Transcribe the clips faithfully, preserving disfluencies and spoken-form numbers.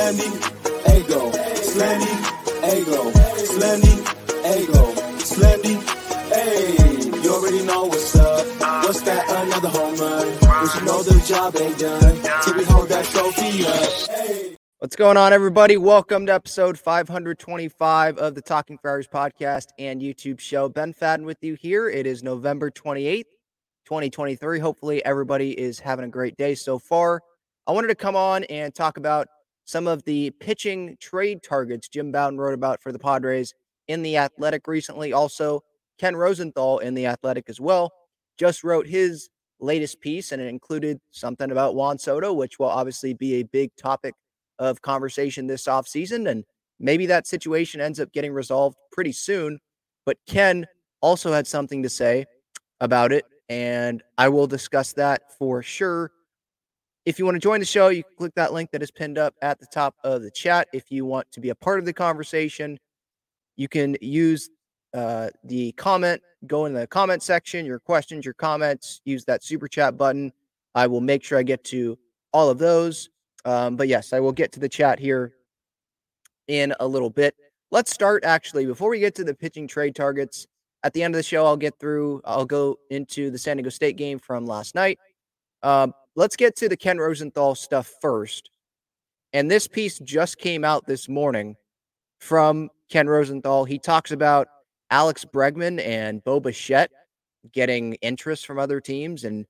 Slendy, ego, Slendy, ego, Slendy, ego, Slendy, hey. You already know what's up. What's that? Another home run. But you know the job ain't done till we hold that trophy up. Hey. What's going on, everybody? Welcome to episode five hundred twenty-five of the Talking Friars podcast and YouTube show. Ben Fadden with you here. It is November twenty-eighth, twenty twenty-three. Hopefully everybody is having a great day so far. I wanted to come on and talk about some of the pitching trade targets Jim Bowden wrote about for the Padres in the Athletic recently. Also, Ken Rosenthal in the Athletic as well just wrote his latest piece, and it included something about Juan Soto, which will obviously be a big topic of conversation this offseason, and maybe that situation ends up getting resolved pretty soon. But Ken also had something to say about it, and I will discuss that for sure. If you want to join the show, you can click that link that is pinned up at the top of the chat. If you want to be a part of the conversation, you can use uh, the comment, go in the comment section, your questions, your comments, use that super chat button. I will make sure I get to all of those. Um, but yes, I will get to the chat here in a little bit. Let's start, actually, before we get to the pitching trade targets. At the end of the show, I'll get through, I'll go into the San Diego State game from last night. Um, let's get to the Ken Rosenthal stuff first. And this piece just came out this morning from Ken Rosenthal. He talks about Alex Bregman and Bo Bichette getting interest from other teams and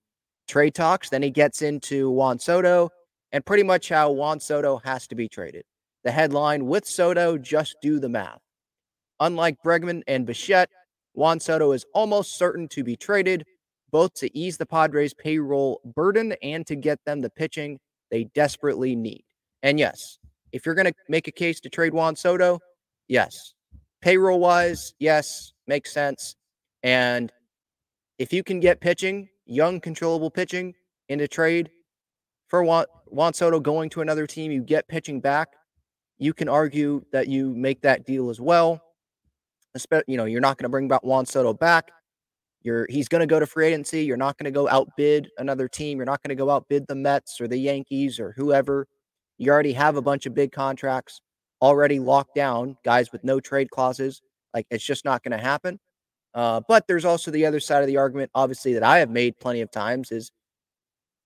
trade talks. Then he gets into Juan Soto, and pretty much how Juan Soto has to be traded. The headline, with Soto, just do the math. Unlike Bregman and Bichette, Juan Soto is almost certain to be traded, both to ease the Padres' payroll burden and to get them the pitching they desperately need. And yes, if you're going to make a case to trade Juan Soto, yes. Payroll-wise, yes, makes sense. And if you can get pitching, young, controllable pitching, into trade, for Juan, Juan Soto going to another team, you get pitching back. You can argue that you make that deal as well. You know, you're not going to bring back Juan Soto back. You're he's going to go to free agency. You're not going to go outbid another team. You're not going to go outbid the Mets or the Yankees or whoever. You already have a bunch of big contracts already locked down, guys with no trade clauses. Like, it's just not going to happen. Uh, but there's also the other side of the argument, obviously, that I have made plenty of times is,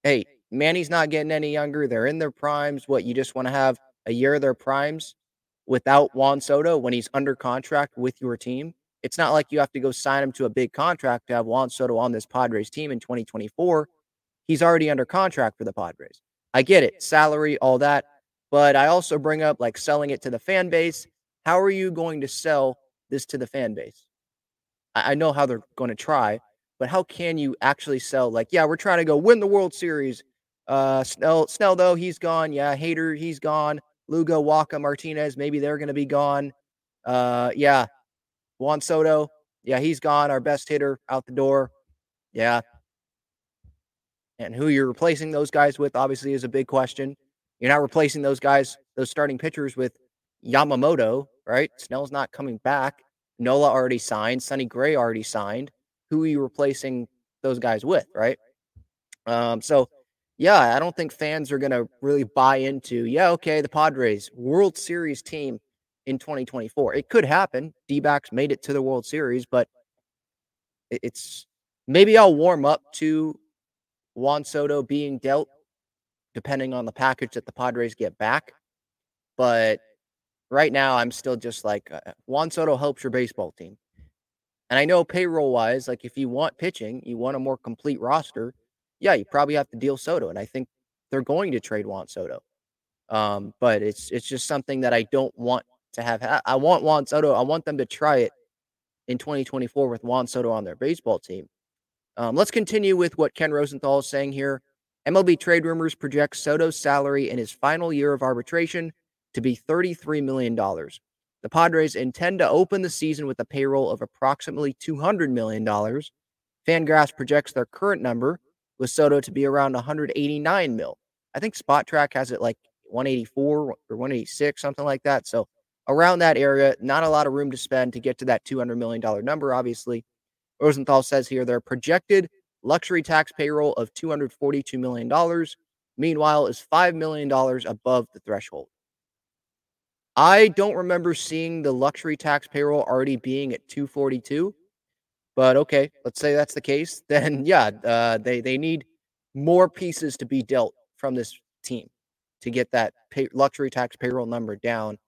hey, Manny's not getting any younger. They're in their primes. What, you just want to have a year of their primes without Juan Soto when he's under contract with your team? It's not like you have to go sign him to a big contract to have Juan Soto on this Padres team in twenty twenty-four. He's already under contract for the Padres. I get it, salary, all that. But I also bring up, like, selling it to the fan base. How are you going to sell this to the fan base? I, I know how they're going to try, but how can you actually sell, like, yeah, we're trying to go win the World Series. Uh, Snell, Snell, though, he's gone. Yeah, Hader, he's gone. Lugo, Waka, Martinez, maybe they're going to be gone. Uh, yeah, Juan Soto, yeah, he's gone. Our best hitter out the door. Yeah. And who you're replacing those guys with, obviously, is a big question. You're not replacing those guys, those starting pitchers, with Yamamoto, right? Snell's not coming back. Nola already signed. Sonny Gray already signed. Who are you replacing those guys with, right? Um, so, Yeah, I don't think fans are going to really buy into, yeah, okay, the Padres, World Series team in twenty twenty-four. It could happen. D-backs made it to the World Series, but it's maybe I'll warm up to Juan Soto being dealt, depending on the package that the Padres get back. But right now, I'm still just like, uh, Juan Soto helps your baseball team. And I know payroll-wise, like, if you want pitching, you want a more complete roster, yeah, you probably have to deal Soto, and I think they're going to trade Juan Soto. Um, but it's it's just something that I don't want to have. Ha- I want Juan Soto. I want them to try it in twenty twenty-four with Juan Soto on their baseball team. Um, let's continue with what Ken Rosenthal is saying here. M L B Trade Rumors projects Soto's salary in his final year of arbitration to be thirty-three million dollars. The Padres intend to open the season with a payroll of approximately two hundred million dollars. Fangraphs projects their current number with Soto to be around one hundred eighty-nine mil. I think Spot Track has it like one eighty-four or one eighty-six, something like that. So around that area, not a lot of room to spend to get to that two hundred million dollars number, obviously. Rosenthal says here their projected luxury tax payroll of two hundred forty-two million dollars, meanwhile, is five million dollars above the threshold. I don't remember seeing the luxury tax payroll already being at two forty-two, but okay, let's say that's the case. Then yeah, uh, they they need more pieces to be dealt from this team to get that pay, luxury tax payroll number down.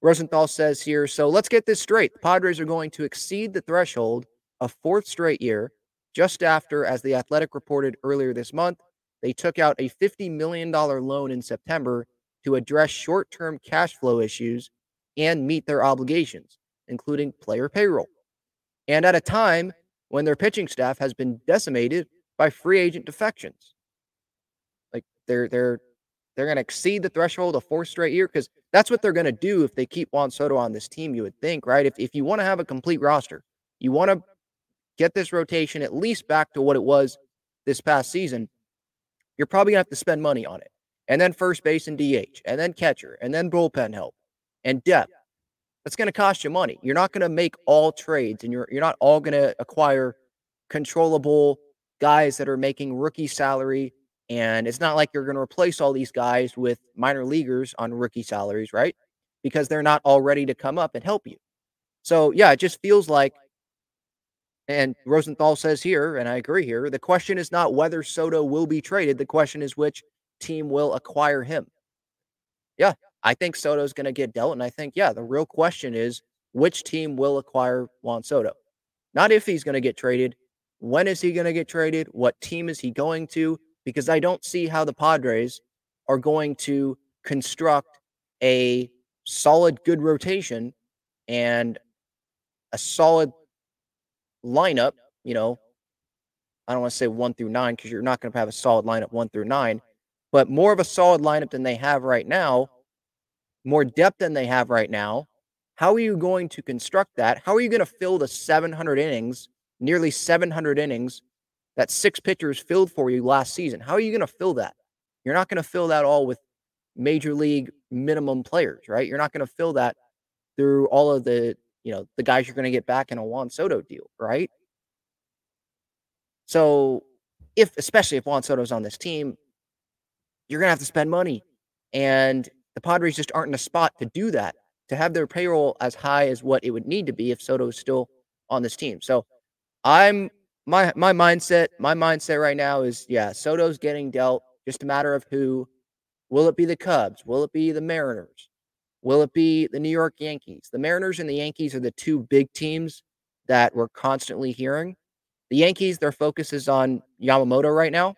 Rosenthal says here, so let's get this straight. The Padres are going to exceed the threshold a fourth straight year, just after, as the Athletic reported earlier this month, they took out a fifty million dollars loan in September to address short-term cash flow issues and meet their obligations, including player payroll. And at a time when their pitching staff has been decimated by free agent defections. Like they're they're they're going to exceed the threshold a fourth straight year, because that's what they're going to do if they keep Juan Soto on this team, you would think, right? If if you want to have a complete roster, you want to get this rotation at least back to what it was this past season, you're probably going to have to spend money on it. And then first base and D H, and then catcher, and then bullpen help, and depth. That's going to cost you money. You're not going to make all trades, and you're you're not all going to acquire controllable guys that are making rookie salary, and it's not like you're going to replace all these guys with minor leaguers on rookie salaries, right? Because they're not all ready to come up and help you. So, yeah, it just feels like, and Rosenthal says here, and I agree here, the question is not whether Soto will be traded. The question is which team will acquire him. Yeah, I think Soto's going to get dealt, and I think, yeah, the real question is which team will acquire Juan Soto. Not if he's going to get traded. When is he going to get traded? What team is he going to? Because I don't see how the Padres are going to construct a solid, good rotation and a solid lineup. You know, I don't want to say one through nine, because you're not going to have a solid lineup one through nine, but more of a solid lineup than they have right now, more depth than they have right now. How are you going to construct that? How are you going to fill the seven hundred innings, nearly seven hundred innings, that six pitchers filled for you last season? How are you going to fill that? You're not going to fill that all with major league minimum players, right? You're not going to fill that through all of the, you know, the guys you're going to get back in a Juan Soto deal, right? So if, especially if Juan Soto's on this team, you're going to have to spend money. And the Padres just aren't in a spot to do that, to have their payroll as high as what it would need to be if Soto is still on this team. So I'm, My my mindset, my mindset right now is, yeah, Soto's getting dealt, just a matter of who. Will it be the Cubs? Will it be the Mariners? Will it be the New York Yankees? The Mariners and the Yankees are the two big teams that we're constantly hearing. The Yankees, their focus is on Yamamoto right now.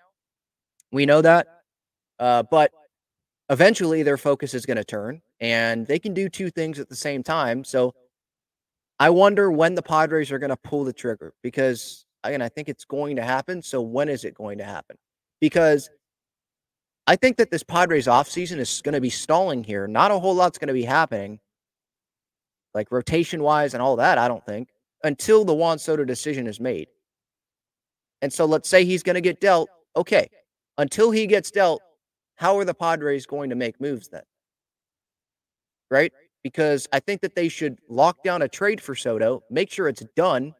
We know that. Uh, but eventually their focus is going to turn, and they can do two things at the same time. So I wonder when the Padres are going to pull the trigger, because again, I think it's going to happen. So when is it going to happen? Because I think that this Padres offseason is going to be stalling here. Not a whole lot's going to be happening, like rotation-wise and all that, I don't think, until the Juan Soto decision is made. And so let's say he's going to get dealt. Okay, until he gets dealt, how are the Padres going to make moves then? Right? Because I think that they should lock down a trade for Soto, make sure it's done.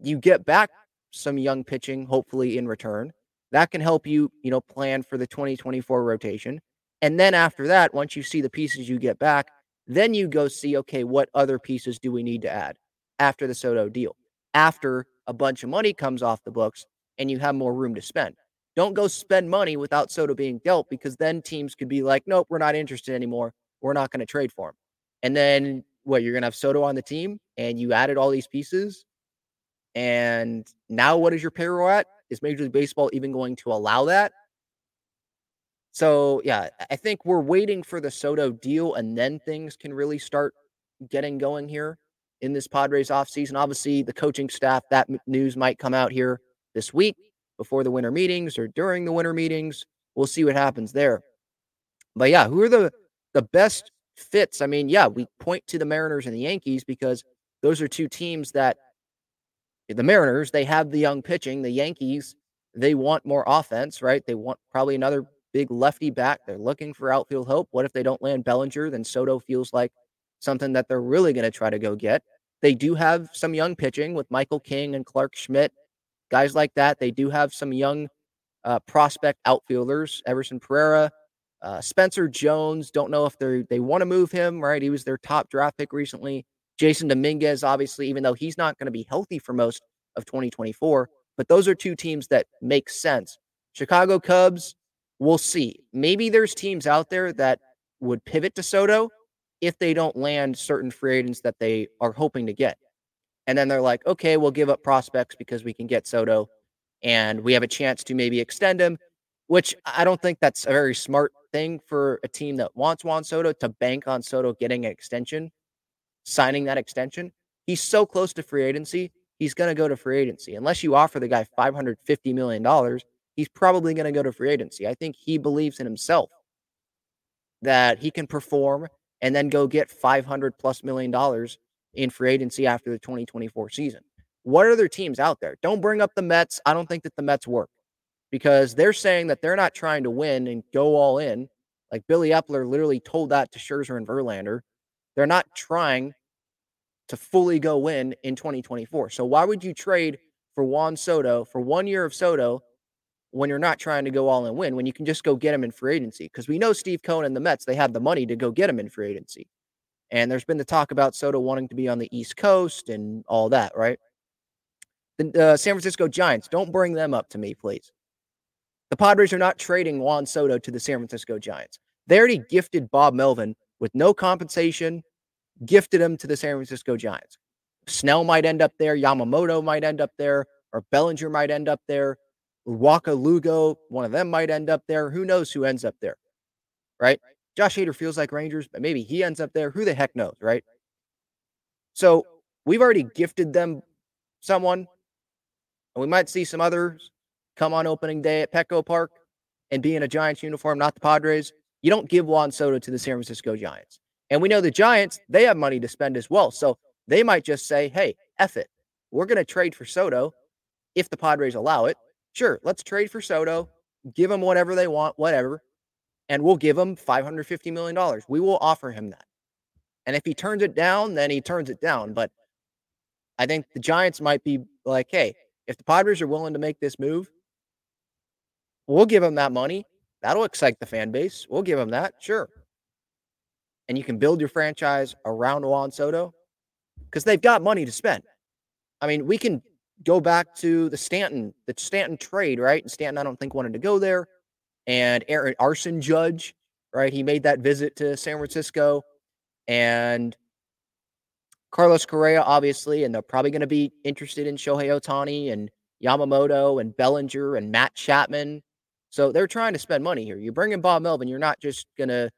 You get back some young pitching, hopefully, in return. That can help you, you know, plan for the twenty twenty-four rotation. And then after that, once you see the pieces you get back, then you go see, okay, what other pieces do we need to add after the Soto deal? After a bunch of money comes off the books and you have more room to spend. Don't go spend money without Soto being dealt, because then teams could be like, nope, we're not interested anymore. We're not going to trade for him. And then, what, you're going to have Soto on the team and you added all these pieces? And now what is your payroll at? Is Major League Baseball even going to allow that? So, yeah, I think we're waiting for the Soto deal, and then things can really start getting going here in this Padres offseason. Obviously, the coaching staff, that news might come out here this week before the winter meetings or during the winter meetings. We'll see what happens there. But, yeah, who are the, the best fits? I mean, yeah, we point to the Mariners and the Yankees because those are two teams that, the Mariners, they have the young pitching. The Yankees, they want more offense, right? They want probably another big lefty back. They're looking for outfield help. What if they don't land Bellinger? Then Soto feels like something that they're really going to try to go get. They do have some young pitching with Michael King and Clark Schmidt, guys like that. They do have some young uh, prospect outfielders, Everson Pereira, Uh, Spencer Jones, don't know if they they want to move him, right? He was their top draft pick recently. Jason Dominguez, obviously, even though he's not going to be healthy for most of twenty twenty-four, but those are two teams that make sense. Chicago Cubs, we'll see. Maybe there's teams out there that would pivot to Soto if they don't land certain free agents that they are hoping to get. And then they're like, okay, we'll give up prospects because we can get Soto and we have a chance to maybe extend him, which I don't think that's a very smart thing for a team that wants Juan Soto to bank on Soto getting an extension, signing that extension. He's so close to free agency. He's going to go to free agency. Unless you offer the guy five hundred fifty million dollars, he's probably going to go to free agency. I think he believes in himself that he can perform and then go get five hundred plus million dollars in free agency after the twenty twenty-four season. What are their teams out there? Don't bring up the Mets. I don't think that the Mets work, because they're saying that they're not trying to win and go all in. Like Billy Epler literally told that to Scherzer and Verlander. They're not trying to fully go win in twenty twenty-four. So why would you trade for Juan Soto for one year of Soto when you're not trying to go all in win, when you can just go get him in free agency? Because we know Steve Cohen and the Mets, they have the money to go get him in free agency. And there's been the talk about Soto wanting to be on the East Coast and all that, right? The uh, San Francisco Giants, don't bring them up to me, please. The Padres are not trading Juan Soto to the San Francisco Giants. They already gifted Bob Melvin with no compensation, gifted him to the San Francisco Giants. Snell might end up there. Yamamoto might end up there. Or Bellinger might end up there. Waka, Lugo, one of them might end up there. Who knows who ends up there, right? Josh Hader feels like Rangers, but maybe he ends up there. Who the heck knows, right? So we've already gifted them someone, and we might see some others come on opening day at Petco Park and be in a Giants uniform, not the Padres. You don't give Juan Soto to the San Francisco Giants. And we know the Giants, they have money to spend as well. So they might just say, hey, F it. We're going to trade for Soto if the Padres allow it. Sure, let's trade for Soto, give them whatever they want, whatever, and we'll give him five hundred fifty million dollars. We will offer him that. And if he turns it down, then he turns it down. But I think the Giants might be like, hey, if the Padres are willing to make this move, we'll give him that money. That'll excite the fan base. We'll give him that, sure. And you can build your franchise around Juan Soto because they've got money to spend. I mean, we can go back to the Stanton, the Stanton trade, right? And Stanton, I don't think, wanted to go there. And Aaron Arson Judge, right? He made that visit to San Francisco. And Carlos Correa, obviously, and they're probably going to be interested in Shohei Ohtani and Yamamoto and Bellinger and Matt Chapman. So they're trying to spend money here. You bring in Bob Melvin, you're not just going to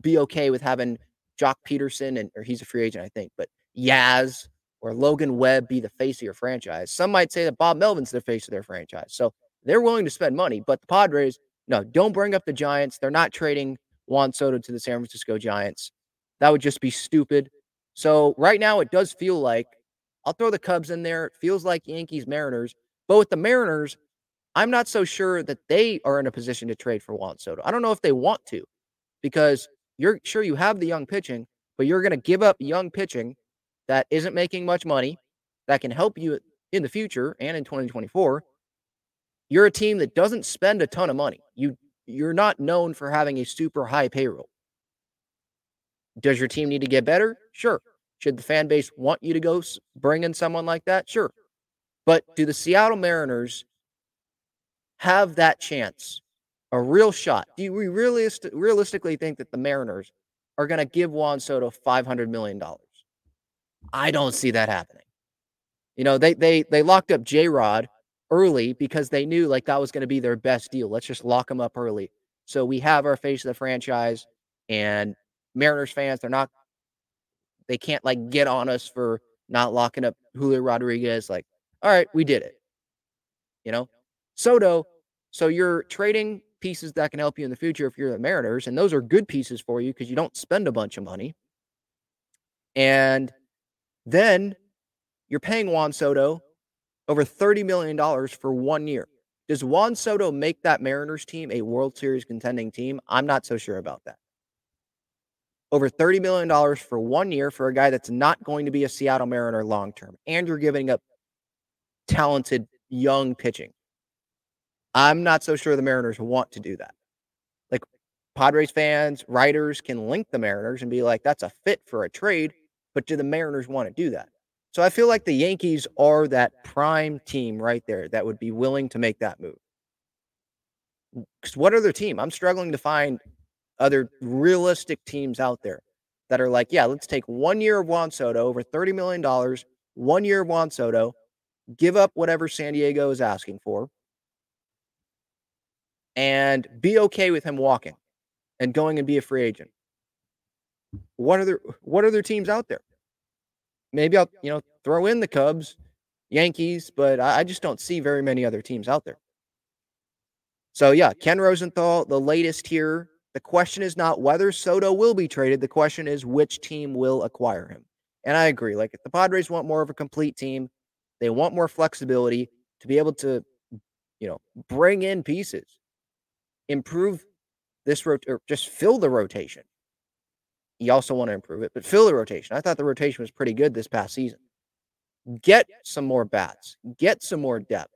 be okay with having Jock Peterson, and or he's a free agent, I think, but Yaz or Logan Webb be the face of your franchise. Some might say that Bob Melvin's the face of their franchise. So they're willing to spend money, but the Padres, no, don't bring up the Giants. They're not trading Juan Soto to the San Francisco Giants. That would just be stupid. So right now it does feel like, I'll throw the Cubs in there. It feels like Yankees, Mariners. But with the Mariners, I'm not so sure that they are in a position to trade for Juan Soto. I don't know if they want to, because you're sure you have the young pitching, but you're going to give up young pitching that isn't making much money, that can help you in the future and in twenty twenty-four. You're a team that doesn't spend a ton of money. You, you're not known for having a super high payroll. Does your team need to get better? Sure. Should the fan base want you to go bring in someone like that? Sure. But do the Seattle Mariners have that chance, a real shot? Do we realist, realistically think that the Mariners are going to give Juan Soto five hundred million dollars? I don't see that happening. You know, they they they locked up J-Rod early because they knew like that was going to be their best deal. Let's just lock him up early. So we have our face of the franchise, and Mariners fans, they're not, they can't like get on us for not locking up Julio Rodriguez. Like, all right, we did it. You know, Soto. So you're trading pieces that can help you in the future if you're the Mariners, and those are good pieces for you because you don't spend a bunch of money. And then you're paying Juan Soto over thirty million dollars for one year. Does Juan Soto make that Mariners team a World Series contending team? I'm not so sure about that. Over thirty million dollars for one year for a guy that's not going to be a Seattle Mariner long-term, and you're giving up talented young pitching. I'm not so sure the Mariners want to do that. Like, Padres fans, writers can link the Mariners and be like, that's a fit for a trade, but do the Mariners want to do that? So I feel like the Yankees are that prime team right there that would be willing to make that move. Because what other team? I'm struggling to find other realistic teams out there that are like, yeah, let's take one year of Juan Soto, over thirty million dollars, one year of Juan Soto, give up whatever San Diego is asking for, and be okay with him walking and going and be a free agent. What other what other teams out there? Maybe I'll, you know, throw in the Cubs, Yankees, but I just don't see very many other teams out there. So, yeah, Ken Rosenthal, the latest here. The question is not whether Soto will be traded. The question is which team will acquire him. And I agree. Like, if the Padres want more of a complete team, they want more flexibility to be able to, you know, bring in pieces, improve this rot- or just fill the rotation. You also want to improve it, but fill the rotation. I thought the rotation was pretty good this past season. Get some more bats. Get some more depth.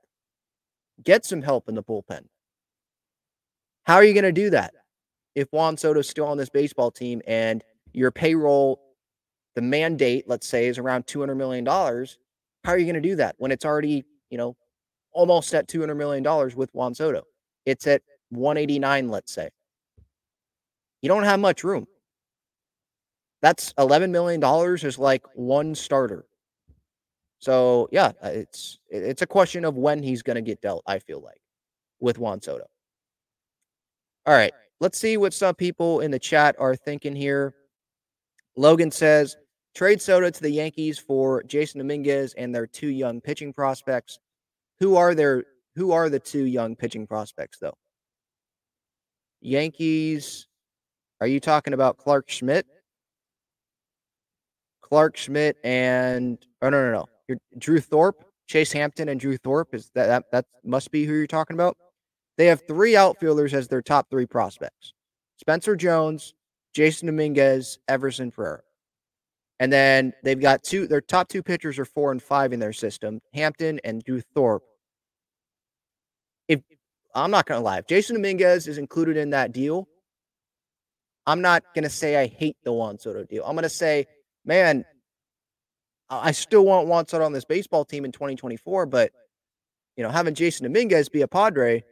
Get some help in the bullpen. How are you going to do that if Juan Soto's still on this baseball team and your payroll, the mandate, let's say, is around two hundred million dollars? How are you going to do that when it's already, you know, almost at two hundred million dollars with Juan Soto? It's at one eighty-nine, let's say. You don't have much room. That's eleven million dollars is like one starter. So, yeah, it's it's a question of when he's going to get dealt, I feel like, with Juan Soto. All right, let's see what some people in the chat are thinking here. Logan says, trade Soto to the Yankees for Jason Dominguez and their two young pitching prospects. Who are their who are the two young pitching prospects, though? Yankees, are you talking about Clark Schmidt? Clark Schmidt and oh no no no, you're, Drew Thorpe, Chase Hampton, and Drew Thorpe is that, that that must be who you're talking about. They have three outfielders as their top three prospects: Spencer Jones, Jason Dominguez, Everson Pereira. And then they've got two. Their top two pitchers are four and five in their system: Hampton and Drew Thorpe. If I'm not gonna lie, if Jason Dominguez is included in that deal, I'm not going to say I hate the Juan Soto deal. I'm going to say, man, I still want Juan Soto on this baseball team in twenty twenty-four, but, you know, having Jason Dominguez be a Padre,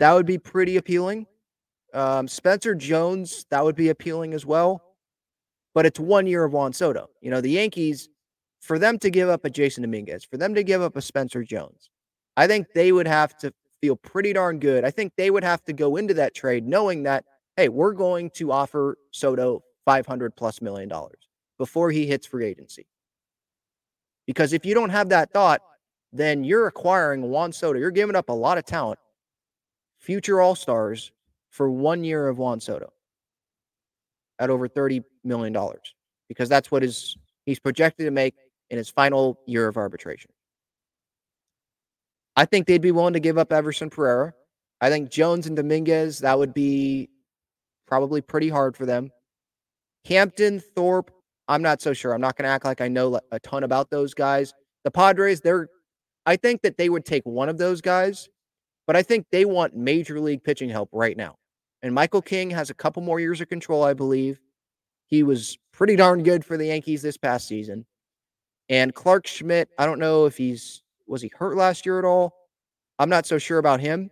that would be pretty appealing. Um, Spencer Jones, that would be appealing as well. But it's one year of Juan Soto. You know, the Yankees, for them to give up a Jason Dominguez, for them to give up a Spencer Jones, I think they would have to feel pretty darn good. I think they would have to go into that trade knowing that, hey, we're going to offer Soto five hundred plus million dollars before he hits free agency. Because if you don't have that thought, then you're acquiring Juan Soto. You're giving up a lot of talent, future all-stars, for one year of Juan Soto at over thirty million dollars, because that's what is he's projected to make in his final year of arbitration. I think they'd be willing to give up Everson Pereira. I think Jones and Dominguez, that would be probably pretty hard for them. Hampton, Thorpe, I'm not so sure. I'm not going to act like I know a ton about those guys. The Padres, they're, I think that they would take one of those guys, but I think they want major league pitching help right now. And Michael King has a couple more years of control, I believe. He was pretty darn good for the Yankees this past season. And Clark Schmidt, I don't know if he's, was he hurt last year at all? I'm not so sure about him.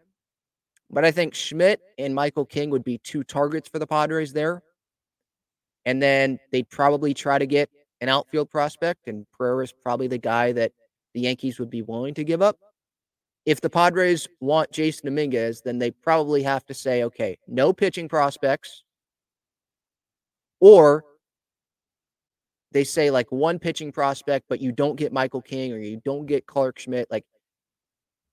But I think Schmidt and Michael King would be two targets for the Padres there. And then they'd probably try to get an outfield prospect, and Pereira is probably the guy that the Yankees would be willing to give up. If the Padres want Jason Dominguez, then they probably have to say, okay, no pitching prospects, or they say like one pitching prospect, but you don't get Michael King or you don't get Clark Schmidt. Like,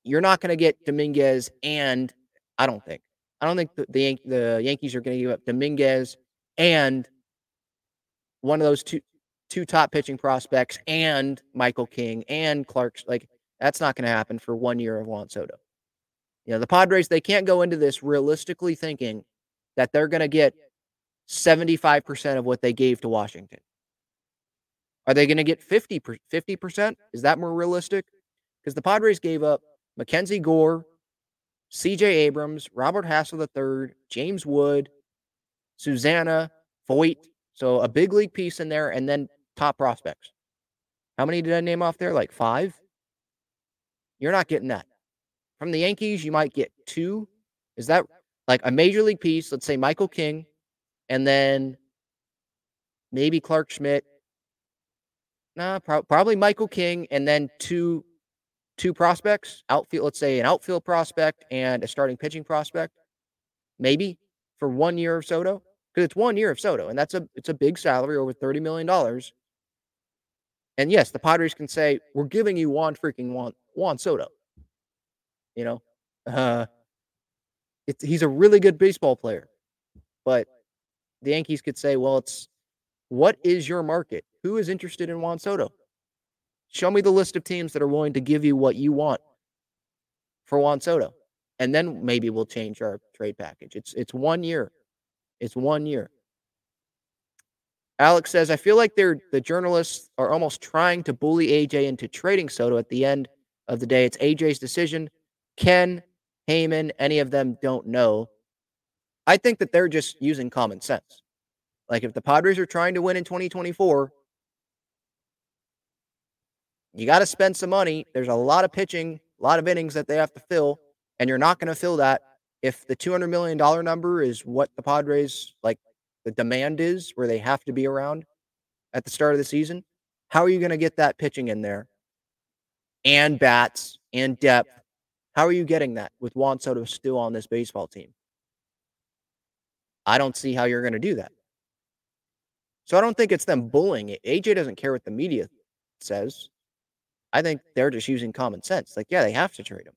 you're not going to get Dominguez and I don't think. I don't think the the, the Yankees are going to give up Dominguez and one of those two two top pitching prospects and Michael King and Clark. Like, that's not going to happen for one year of Juan Soto. You know, the Padres, they can't go into this realistically thinking that they're going to get seventy-five percent of what they gave to Washington. Are they going to get fifty percent? Is that more realistic? Because the Padres gave up Mackenzie Gore, C J Abrams, Robert Hassel the third, James Wood, Susanna, Voigt. So a big league piece in there, and then top prospects. How many did I name off there? Like five? You're not getting that. From the Yankees, you might get two. Is that like a major league piece? Let's say Michael King, and then maybe Clark Schmidt. Nah, pro- probably Michael King, and then two two prospects, outfield, let's say an outfield prospect and a starting pitching prospect, maybe for one year of Soto, because it's one year of Soto, and that's a it's a big salary, over thirty million dollars. And yes, the Padres can say, we're giving you Juan freaking Juan, Juan Soto. You know, uh, it's, he's a really good baseball player, but the Yankees could say, well, it's what is your market? Who is interested in Juan Soto? Show me the list of teams that are willing to give you what you want for Juan Soto. And then maybe we'll change our trade package. It's it's one year. It's one year. Alex says, I feel like they're the journalists are almost trying to bully A J into trading Soto. At the end of the day, it's A J's decision. Ken, Heyman, any of them don't know. I think that they're just using common sense. Like if the Padres are trying to win in twenty twenty-four, you got to spend some money. There's a lot of pitching, a lot of innings that they have to fill, and you're not going to fill that if the two hundred million dollars number is what the Padres, like the demand is, where they have to be around at the start of the season. How are you going to get that pitching in there and bats and depth? How are you getting that with Juan Soto still on this baseball team? I don't see how you're going to do that. So I don't think it's them bullying it. A J doesn't care what the media says. I think they're just using common sense. Like, yeah, they have to trade him.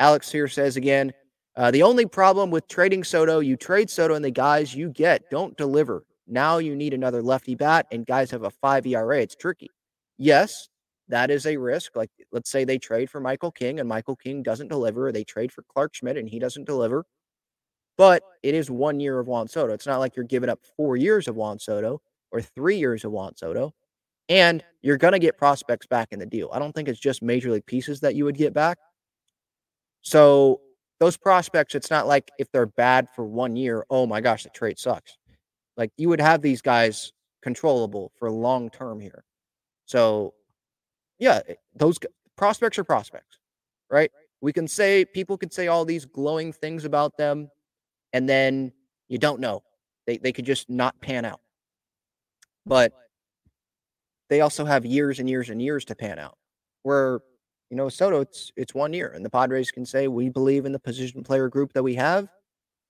Alex here says again, uh, the only problem with trading Soto, you trade Soto and the guys you get don't deliver. Now you need another lefty bat and guys have a five E R A. It's tricky. Yes, that is a risk. Like, let's say they trade for Michael King and Michael King doesn't deliver. They trade for Clark Schmidt and he doesn't deliver. But it is one year of Juan Soto. It's not like you're giving up four years of Juan Soto or three years of Juan Soto. And you're going to get prospects back in the deal. I don't think it's just major league pieces that you would get back. So those prospects, it's not like if they're bad for one year, oh my gosh, the trade sucks. Like you would have these guys controllable for long term here. So yeah, those prospects are prospects, right? We can say, people can say all these glowing things about them and then you don't know. They they could just not pan out. But they also have years and years and years to pan out where, you know, Soto, it's, it's one year and the Padres can say, we believe in the position player group that we have.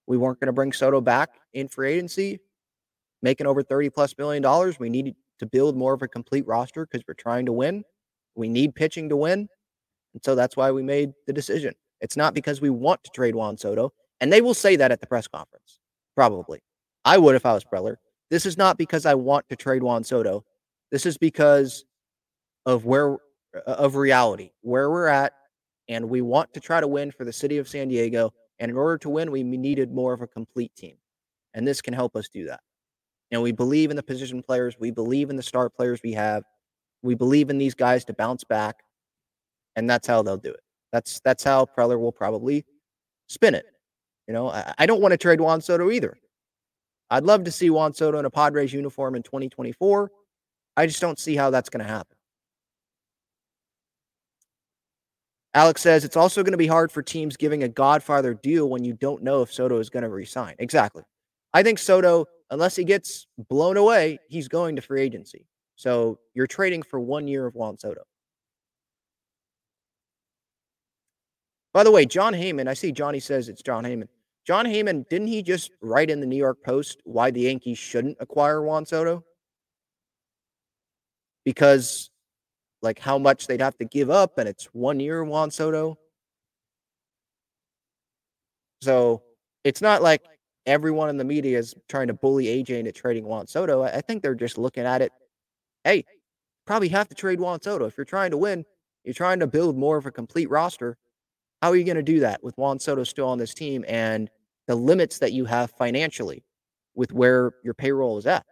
We weren't going to bring Soto back in free agency, making over thirty plus million dollars. We needed to build more of a complete roster because we're trying to win. We need pitching to win. And so that's why we made the decision. It's not because we want to trade Juan Soto. And they will say that at the press conference. Probably. I would if I was Preller. This is not because I want to trade Juan Soto. This is because of where of reality, where we're at, and we want to try to win for the city of San Diego. And in order to win, we needed more of a complete team. And this can help us do that. And we believe in the position players. We believe in the star players we have. We believe in these guys to bounce back. And that's how they'll do it. That's that's how Preller will probably spin it. You know, I, I don't want to trade Juan Soto either. I'd love to see Juan Soto in a Padres uniform in twenty twenty-four. I just don't see how that's going to happen. Alex says, it's also going to be hard for teams giving a Godfather deal when you don't know if Soto is going to resign. Exactly. I think Soto, unless he gets blown away, he's going to free agency. So you're trading for one year of Juan Soto. By the way, John Heyman, I see Johnny says it's John Heyman. John Heyman, didn't he just write in the New York Post why the Yankees shouldn't acquire Juan Soto? Because, like, how much they'd have to give up, and it's one year Juan Soto. So it's not like everyone in the media is trying to bully A J into trading Juan Soto. I think they're just looking at it. Hey, probably have to trade Juan Soto. If you're trying to win, you're trying to build more of a complete roster. How are you going to do that with Juan Soto still on this team and the limits that you have financially with where your payroll is at?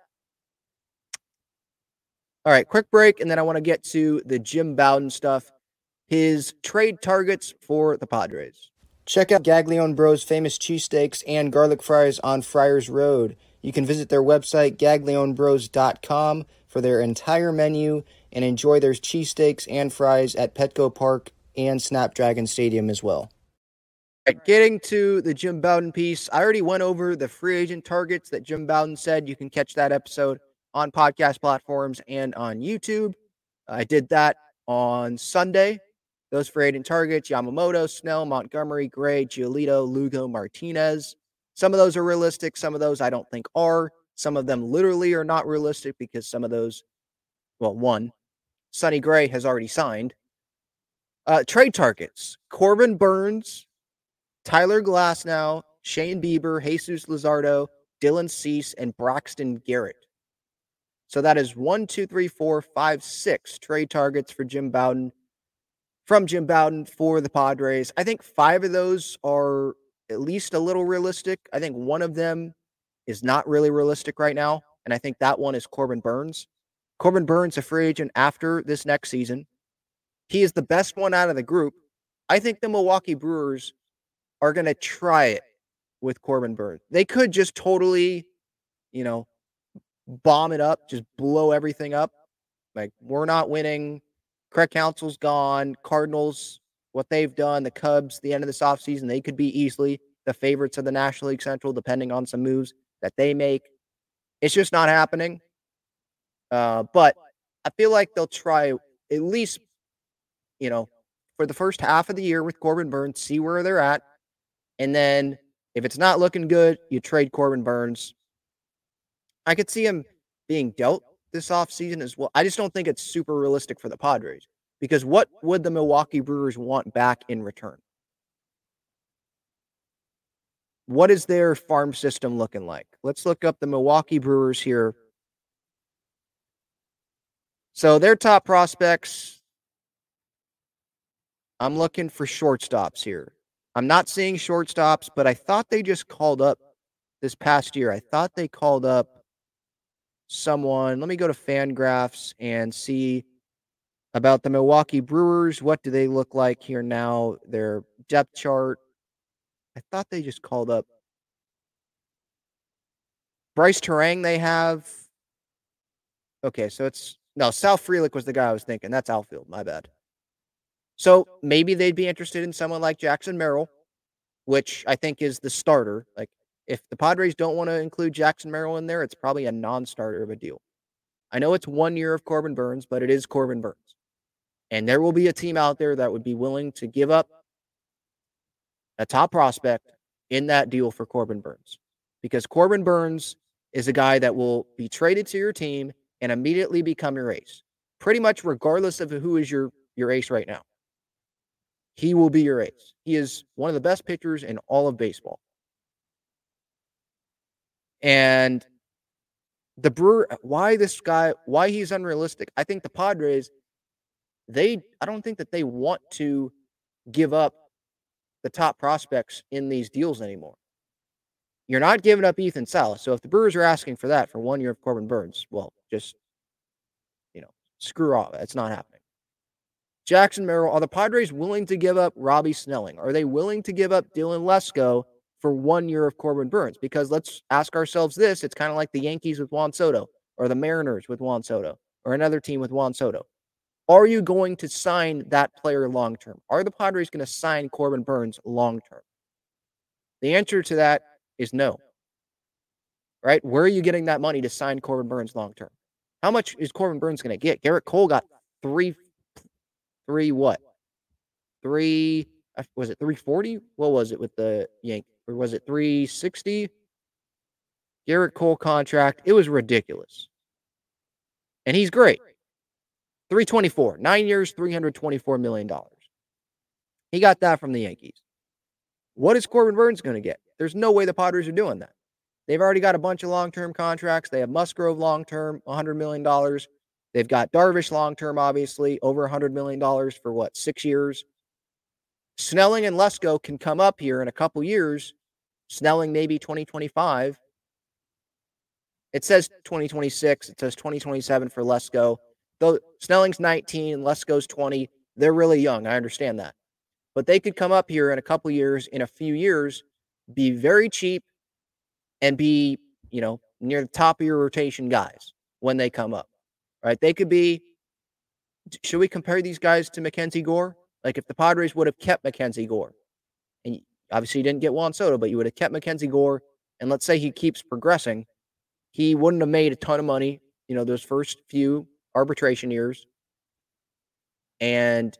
All right, quick break, and then I want to get to the Jim Bowden stuff, his trade targets for the Padres. Check out Gaglione Bros' famous cheesesteaks and garlic fries on Friars Road. You can visit their website, gaglione bros dot com, for their entire menu and enjoy their cheesesteaks and fries at Petco Park and Snapdragon Stadium as well. Getting to the Jim Bowden piece, I already went over the free agent targets that Jim Bowden said. You can catch that episode on podcast platforms and on YouTube. I did that on Sunday. Those free agent targets: Yamamoto, Snell, Montgomery, Gray, Giolito, Lugo, Martinez. Some of those are realistic. Some of those I don't think are. Some of them literally are not realistic because some of those, well, one, Sonny Gray has already signed. Uh, trade targets: Corbin Burns, Tyler Glasnow, Shane Bieber, Jesus Luzardo, Dylan Cease, and Braxton Garrett. So that is one, two, three, four, five, six trade targets for Jim Bowden, from Jim Bowden for the Padres. I think five of those are at least a little realistic. I think one of them is not really realistic right now, and I think that one is Corbin Burns. Corbin Burns, a free agent after this next season. He is the best one out of the group. I think the Milwaukee Brewers are going to try it with Corbin Burns. They could just totally, you know, bomb it up, just blow everything up. Like, we're not winning. Craig Council's gone. Cardinals, what they've done. The Cubs, the end of this offseason, they could be easily the favorites of the National League Central, depending on some moves that they make. It's just not happening. Uh, but I feel like they'll try at least, you know, for the first half of the year with Corbin Burns, see where they're at. And then if it's not looking good, you trade Corbin Burns. I could see him being dealt this offseason as well. I just don't think it's super realistic for the Padres, because what would the Milwaukee Brewers want back in return? What is their farm system looking like? Let's look up the Milwaukee Brewers here. So their top prospects, I'm looking for shortstops here. I'm not seeing shortstops, but I thought they just called up this past year. I thought they called up someone. Let me go to Fangraphs and see about the Milwaukee Brewers. What do they look like here now? Their depth chart. I thought they just called up Bryce Terang. They have. Okay, so it's no Sal Frelick was the guy I was thinking. That's outfield. My bad. So maybe they'd be interested in someone like Jackson Merrill, which I think is the starter. Like, if the Padres don't want to include Jackson Merrill in there, it's probably a non-starter of a deal. I know it's one year of Corbin Burns, but it is Corbin Burns. And there will be a team out there that would be willing to give up a top prospect in that deal for Corbin Burns, because Corbin Burns is a guy that will be traded to your team and immediately become your ace, pretty much regardless of who is your, your ace right now. He will be your ace. He is one of the best pitchers in all of baseball. And the Brewer, why this guy, why he's unrealistic, I think the Padres, they, I don't think that they want to give up the top prospects in these deals anymore. You're not giving up Ethan Salas. So if the Brewers are asking for that for one year of Corbin Burns, well, just, you know, screw off. It's not happening. Jackson Merrill, are the Padres willing to give up Robbie Snelling? Are they willing to give up Dylan Lesko for one year of Corbin Burns? Because let's ask ourselves this. It's kind of like the Yankees with Juan Soto, or the Mariners with Juan Soto, or another team with Juan Soto. Are you going to sign that player long-term? Are the Padres going to sign Corbin Burns long-term? The answer to that is no. Right? Where are you getting that money to sign Corbin Burns long-term? How much is Corbin Burns going to get? Garrett Cole got three Three what? Three, was it three forty? What was it with the Yankees? Or was it three sixty? Garrett Cole contract. It was ridiculous. And he's great. three twenty-four. Nine years, three hundred twenty-four million dollars. He got that from the Yankees. What is Corbin Burns going to get? There's no way the Padres are doing that. They've already got a bunch of long-term contracts. They have Musgrove long-term, one hundred million dollars. They've got Darvish long-term, obviously, over one hundred million dollars for, what, six years? Snelling and Lesko can come up here in a couple years. Snelling maybe twenty twenty-five. It says twenty twenty-six. It says twenty twenty-seven for Lesko. Though Snelling's nineteen, Lesko's twenty. They're really young. I understand that. but they could come up here in a couple years, in a few years, be very cheap and be, you know, near the top of your rotation guys when they come up, right? They could be, should we compare these guys to Mackenzie Gore? Like if the Padres would have kept Mackenzie Gore, and obviously you didn't get Juan Soto, but you would have kept Mackenzie Gore, and let's say he keeps progressing, he wouldn't have made a ton of money, you know, those first few arbitration years. And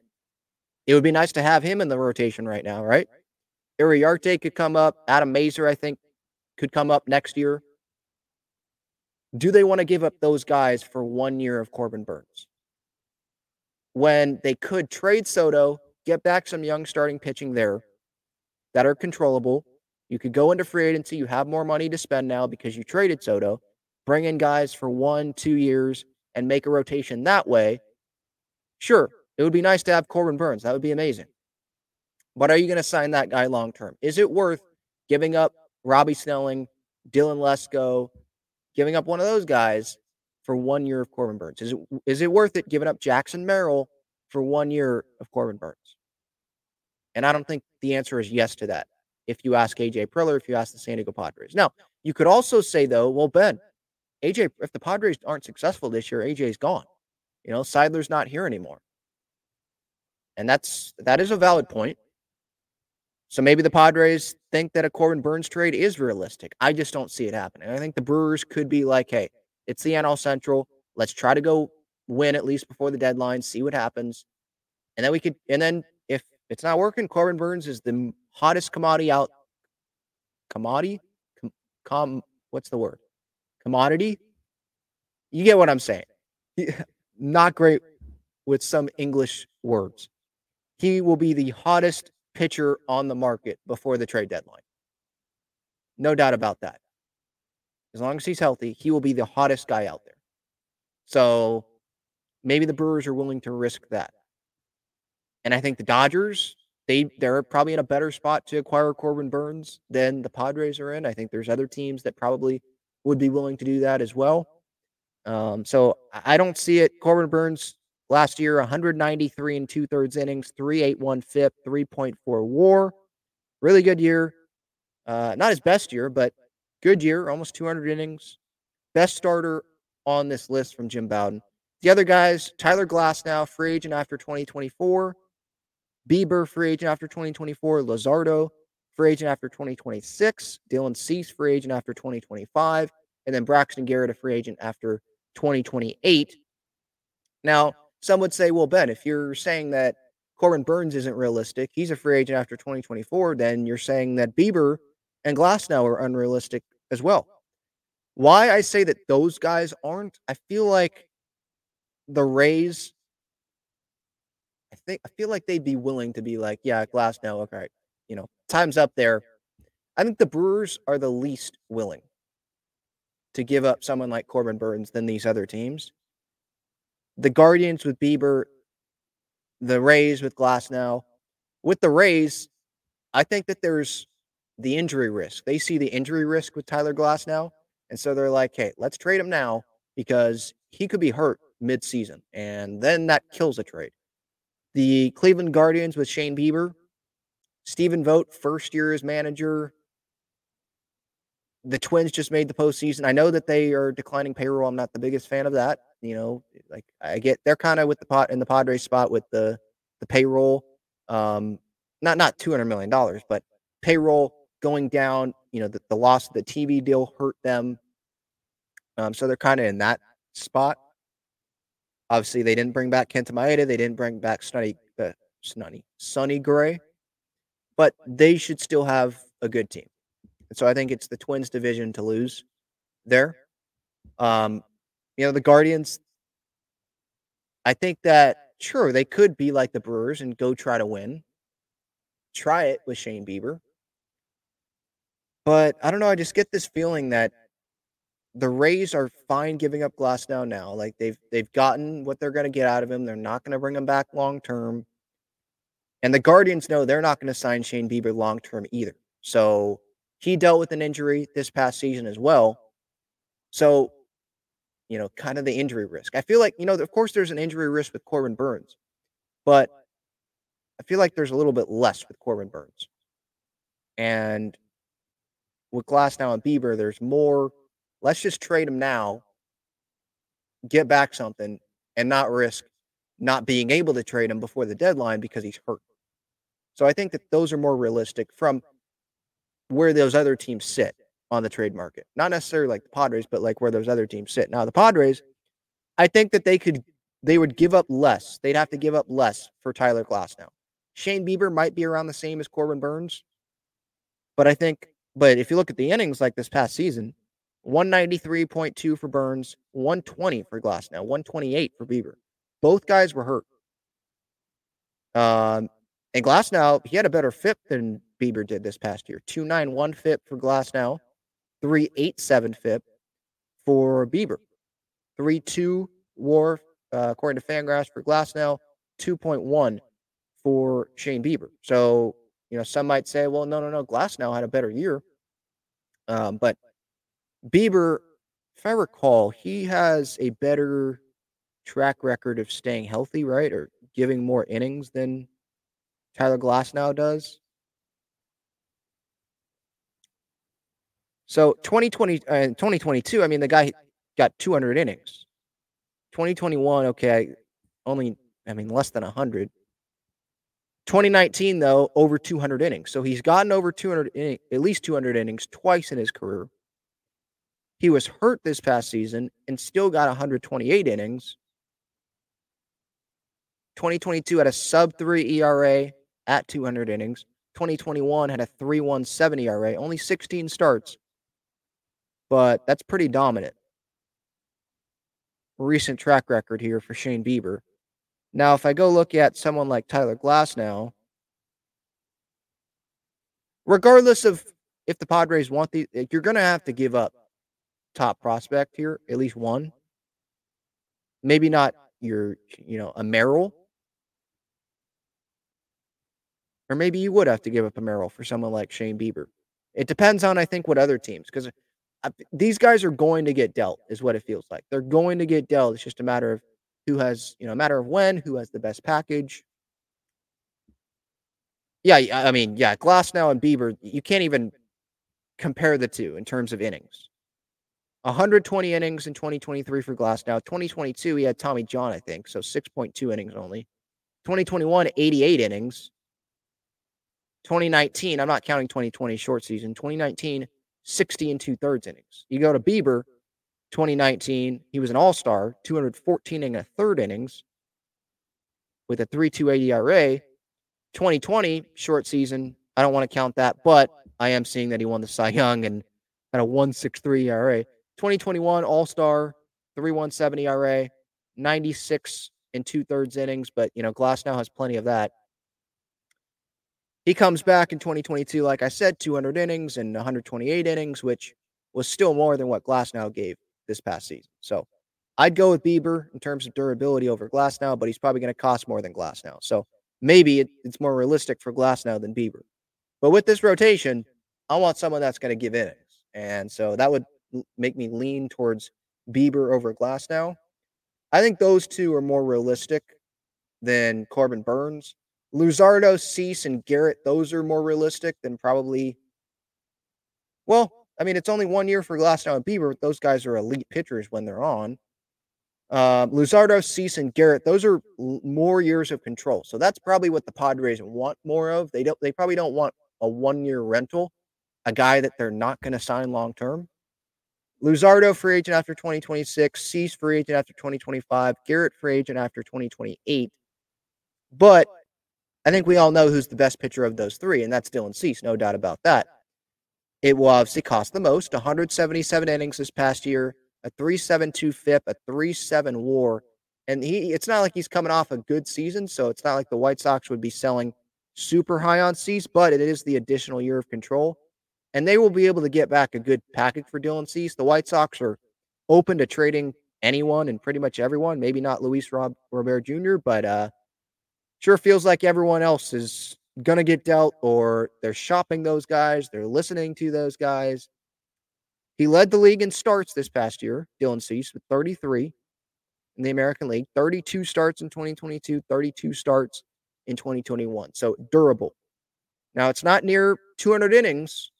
it would be nice to have him in the rotation right now, right? Iriarte could come up. Adam Mazer, I think, could come up next year. Do they want to give up those guys for one year of Corbin Burns? When they could trade Soto, get back some young starting pitching there that are controllable. You could go into free agency. You have more money to spend now because you traded Soto. Bring in guys for one, two years and make a rotation that way. Sure, it would be nice to have Corbin Burns. That would be amazing. But are you going to sign that guy long-term? Is it worth giving up Robbie Snelling, Dylan Lesko, giving up one of those guys for one year of Corbin Burns? Is it, is it worth it giving up Jackson Merrill for one year of Corbin Burns? And I don't think the answer is yes to that. If you ask A J Preller, if you ask the San Diego Padres. Now, you could also say, though, well, Ben, A J, if the Padres aren't successful this year, A J's gone. You know, Seidler's not here anymore. And that's, that is a valid point. So maybe the Padres think that a Corbin Burns trade is realistic. I just don't see it happening. I think the Brewers could be like, hey, it's the N L Central. Let's try to go win at least before the deadline, see what happens. And then we could, and then if it's not working, Corbin Burns is the hottest commodity out. Commodity? Com, com, what's the word? Commodity? You get what I'm saying. Not great with some English words. He will be the hottest pitcher on the market before the trade deadline. No doubt about that. As long as he's healthy, he will be the hottest guy out there. So maybe the Brewers are willing to risk that. And I think the Dodgers, they, they're probably in a better spot to acquire Corbin Burns than the Padres are in. I think there's other teams that probably would be willing to do that as well. Um, so I don't see it. Corbin Burns last year, one ninety-three and two thirds innings, three eighty-one F I P, three point four WAR. Really good year. Uh, not his best year, but good year. Almost two hundred innings. Best starter on this list from Jim Bowden. The other guys, Tyler Glasnow, free agent after twenty twenty-four. Bieber, free agent after twenty twenty-four. Luzardo, free agent after twenty twenty-six. Dylan Cease, free agent after twenty twenty-five. And then Braxton Garrett, a free agent after twenty twenty-eight. Now, some would say, well, Ben, if you're saying that Corbin Burns isn't realistic, he's a free agent after twenty twenty-four, then you're saying that Bieber and Glasnow are unrealistic as well. Why I say that those guys aren't, I feel like the Rays, I think, I feel like they'd be willing to be like, yeah, Glasnow, okay, you know, time's up there. I think the Brewers are the least willing to give up someone like Corbin Burns than these other teams. The Guardians with Bieber, the Rays with Glasnow. With the Rays, I think that there's the injury risk. They see the injury risk with Tyler Glasnow, and so they're like, hey, let's trade him now because he could be hurt midseason, and then that kills a trade. The Cleveland Guardians with Shane Bieber, Stephen Vogt, first year as manager. The Twins just made the postseason. I know that they are declining payroll. I'm not the biggest fan of that. You know, like I get, they're kind of with the pot in the Padres spot with the the payroll. Um, not not two hundred million dollars, but payroll going down. You know, the, the loss of the T V deal hurt them. Um, so they're kind of in that spot. Obviously, they didn't bring back Kenta Maeda. They didn't bring back Sonny, uh, Sonny, Sonny Gray, but they should still have a good team. And so I think it's the Twins division to lose there. Um, you know, the Guardians, I think that, sure, they could be like the Brewers and go try to win. Try it with Shane Bieber. But I don't know, I just get this feeling that the Rays are fine giving up Glasnow now. Like they've they've gotten what they're going to get out of him. They're not going to bring him back long-term. And the Guardians know they're not going to sign Shane Bieber long-term either. So he dealt with an injury this past season as well. So, you know, kind of the injury risk. I feel like, you know, of course there's an injury risk with Corbin Burns, but feel like there's a little bit less with Corbin Burns. And with Glasnow and Bieber, there's more. Let's just trade them now, get back something, and not risk not being able to trade him before the deadline because he's hurt. So I think that those are more realistic from where those other teams sit on the trade market. Not necessarily like the Padres, but like where those other teams sit. Now, the Padres, I think that they could, they would give up less. They'd have to give up less for Tyler Glasnow. Shane Bieber might be around the same as Corbin Burns, but I think, but if you look at the innings like this past season, one ninety-three point two for Burns, one twenty for Glasnow, one twenty-eight for Bieber. Both guys were hurt. Um, and Glasnow, he had a better F I P than Bieber did this past year. two ninety-one F I P for Glasnow, three eighty-seven F I P for Bieber. three two W A R, uh, according to Fangraphs, for Glasnow, two point one for Shane Bieber. So, you know, some might say, well, no, no, no, Glasnow had a better year. Um, but Bieber, if I recall, he has a better track record of staying healthy, right? Or giving more innings than Tyler Glasnow does. So twenty twenty and uh, twenty twenty-two, I mean, the guy got two hundred innings. twenty twenty-one, okay, only, I mean, less than one hundred. twenty nineteen, though, over two hundred innings. So he's gotten over two hundred, in, at least two hundred innings twice in his career. He was hurt this past season and still got one twenty-eight innings. twenty twenty-two had a sub three E R A at two hundred innings. twenty twenty-one had a three point one seven E R A, only sixteen starts. But that's pretty dominant. Recent track record here for Shane Bieber. Now, if I go look at someone like Tyler Glasnow, regardless of if the Padres want the, you're going to have to give up top prospect here, at least one. Maybe not your, you know, a Merrill. Or maybe you would have to give up a Merrill for someone like Shane Bieber. It depends on, I think, what other teams, because these guys are going to get dealt, is what it feels like. They're going to get dealt. It's just a matter of who has, you know, a matter of when, who has the best package. Yeah, I mean, yeah, Glasnow and Bieber, you can't even compare the two in terms of innings. one twenty innings in twenty twenty-three for Glasnow. twenty twenty-two, he had Tommy John, I think, so six point two innings only. twenty twenty-one, eighty-eight innings. twenty nineteen, I'm not counting twenty twenty short season. twenty nineteen, sixty and two-thirds innings. You go to Bieber, twenty nineteen, he was an all-star, two fourteen and a third innings with a three point two eight E R A. twenty twenty, short season, I don't want to count that, but I am seeing that he won the Cy Young and had a one point six three E R A. twenty twenty-one All-Star, three point one seven E R A, ninety-six and two-thirds innings, but, you know, Glasnow has plenty of that. He comes back in twenty twenty-two, like I said, two hundred innings and one twenty-eight innings, which was still more than what Glasnow gave this past season. So I'd go with Bieber in terms of durability over Glasnow, but he's probably going to cost more than Glasnow. So maybe it, it's more realistic for Glasnow than Bieber. But with this rotation, I want someone that's going to give innings. And so that would make me lean towards Bieber over Glasnow. I think those two are more realistic than Corbin Burns. Luzardo, Cease, and Garrett, those are more realistic than probably, well, I mean, it's only one year for Glasnow and Bieber, but those guys are elite pitchers when they're on. Uh, Luzardo, Cease, and Garrett, those are l- more years of control. So that's probably what the Padres want more of. They don't. They probably don't want a one-year rental, a guy that they're not going to sign long-term. Luzardo, free agent after twenty twenty-six. Cease, free agent after twenty twenty-five. Garrett, free agent after twenty twenty-eight. But I think we all know who's the best pitcher of those three, and that's Dylan Cease, no doubt about that. It will obviously cost the most, one seventy-seven innings this past year, a three point seven two F I P, a three point seven W A R. And he, it's not like he's coming off a good season, so it's not like the White Sox would be selling super high on Cease, but it is the additional year of control. And they will be able to get back a good package for Dylan Cease. The White Sox are open to trading anyone and pretty much everyone. Maybe not Luis Rob- Robert Junior, but uh, sure feels like everyone else is going to get dealt, or they're shopping those guys. They're listening to those guys. He led the league in starts this past year, Dylan Cease, with thirty-three in the American League. thirty-two starts in twenty twenty-two, thirty-two starts in twenty twenty-one. So durable. Now, it's not near two hundred innings.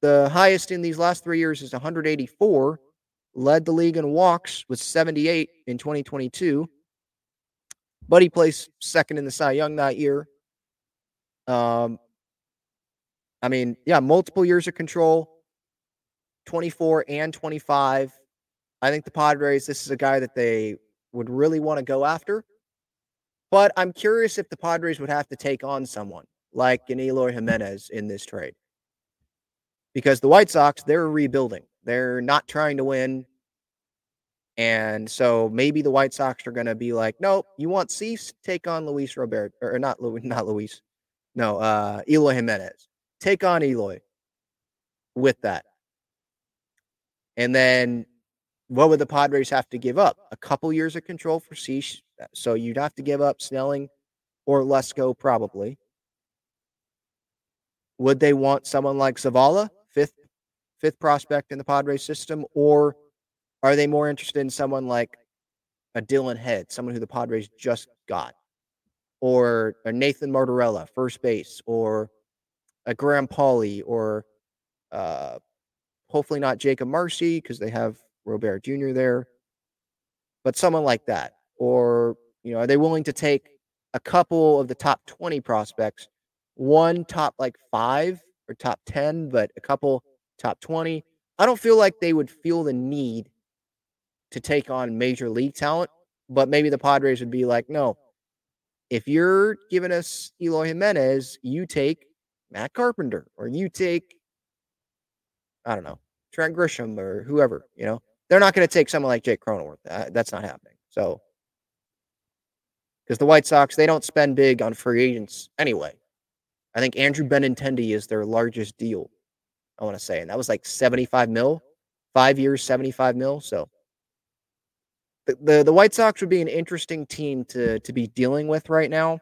The highest in these last three years is one hundred eighty-four. Led the league in walks with seventy-eight in twenty twenty-two. But he placed second in the Cy Young that year. Um, I mean, yeah, multiple years of control, twenty-four and twenty-five. I think the Padres, this is a guy that they would really want to go after. But I'm curious if the Padres would have to take on someone like an Eloy Jimenez in this trade. Because the White Sox, they're rebuilding. They're not trying to win. And so maybe the White Sox are going to be like, nope, you want Cease? Take on Luis Robert. Or not, not Luis. No, uh, Eloy Jimenez. Take on Eloy with that. And then what would the Padres have to give up? A couple years of control for Cease. So you'd have to give up Snelling or Lesko probably. Would they want someone like Zavala, fifth fifth prospect in the Padres system, or are they more interested in someone like a Dylan Head, someone who the Padres just got, or a Nathan Martorella, first base, or a Graham Pauley, or uh, hopefully not Jacob Marcy because they have Robert Junior there, but someone like that? Or, you know, are they willing to take a couple of the top twenty prospects, one top like five or top ten, but a couple top twenty? I don't feel like they would feel the need to take on major league talent, but maybe the Padres would be like, no, if you're giving us Eloy Jimenez, you take Matt Carpenter, or you take, I don't know, Trent Grisham or whoever, you know. They're not going to take someone like Jake Cronenworth. Uh, that's not happening. So, because the White Sox, they don't spend big on free agents anyway. I think Andrew Benintendi is their largest deal, I want to say. And that was like seventy-five mil, five years, seventy-five mil. So the, the, the White Sox would be an interesting team to, to be dealing with right now.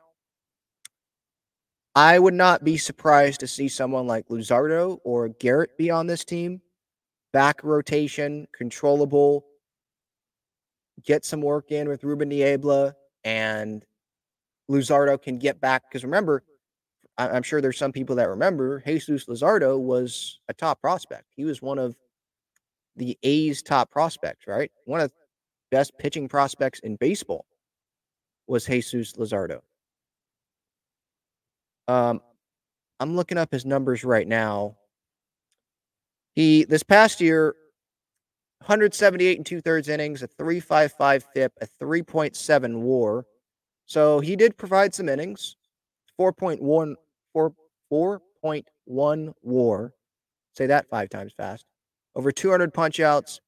I would not be surprised to see someone like Luzardo or Garrett be on this team. Back rotation, controllable, get some work in with Ruben Niebla, and Luzardo can get back. Because remember, I'm sure there's some people that remember, Jesus Luzardo was a top prospect. He was one of the A's top prospects, right? One of the best pitching prospects in baseball was Jesus Luzardo. Um, I'm looking up his numbers right now. He, this past year, one seventy-eight and two-thirds innings, a three fifty-five F I P, a three point seven W A R. So he did provide some innings. four point one W A R. Say that five times fast. Over two hundred punch-outs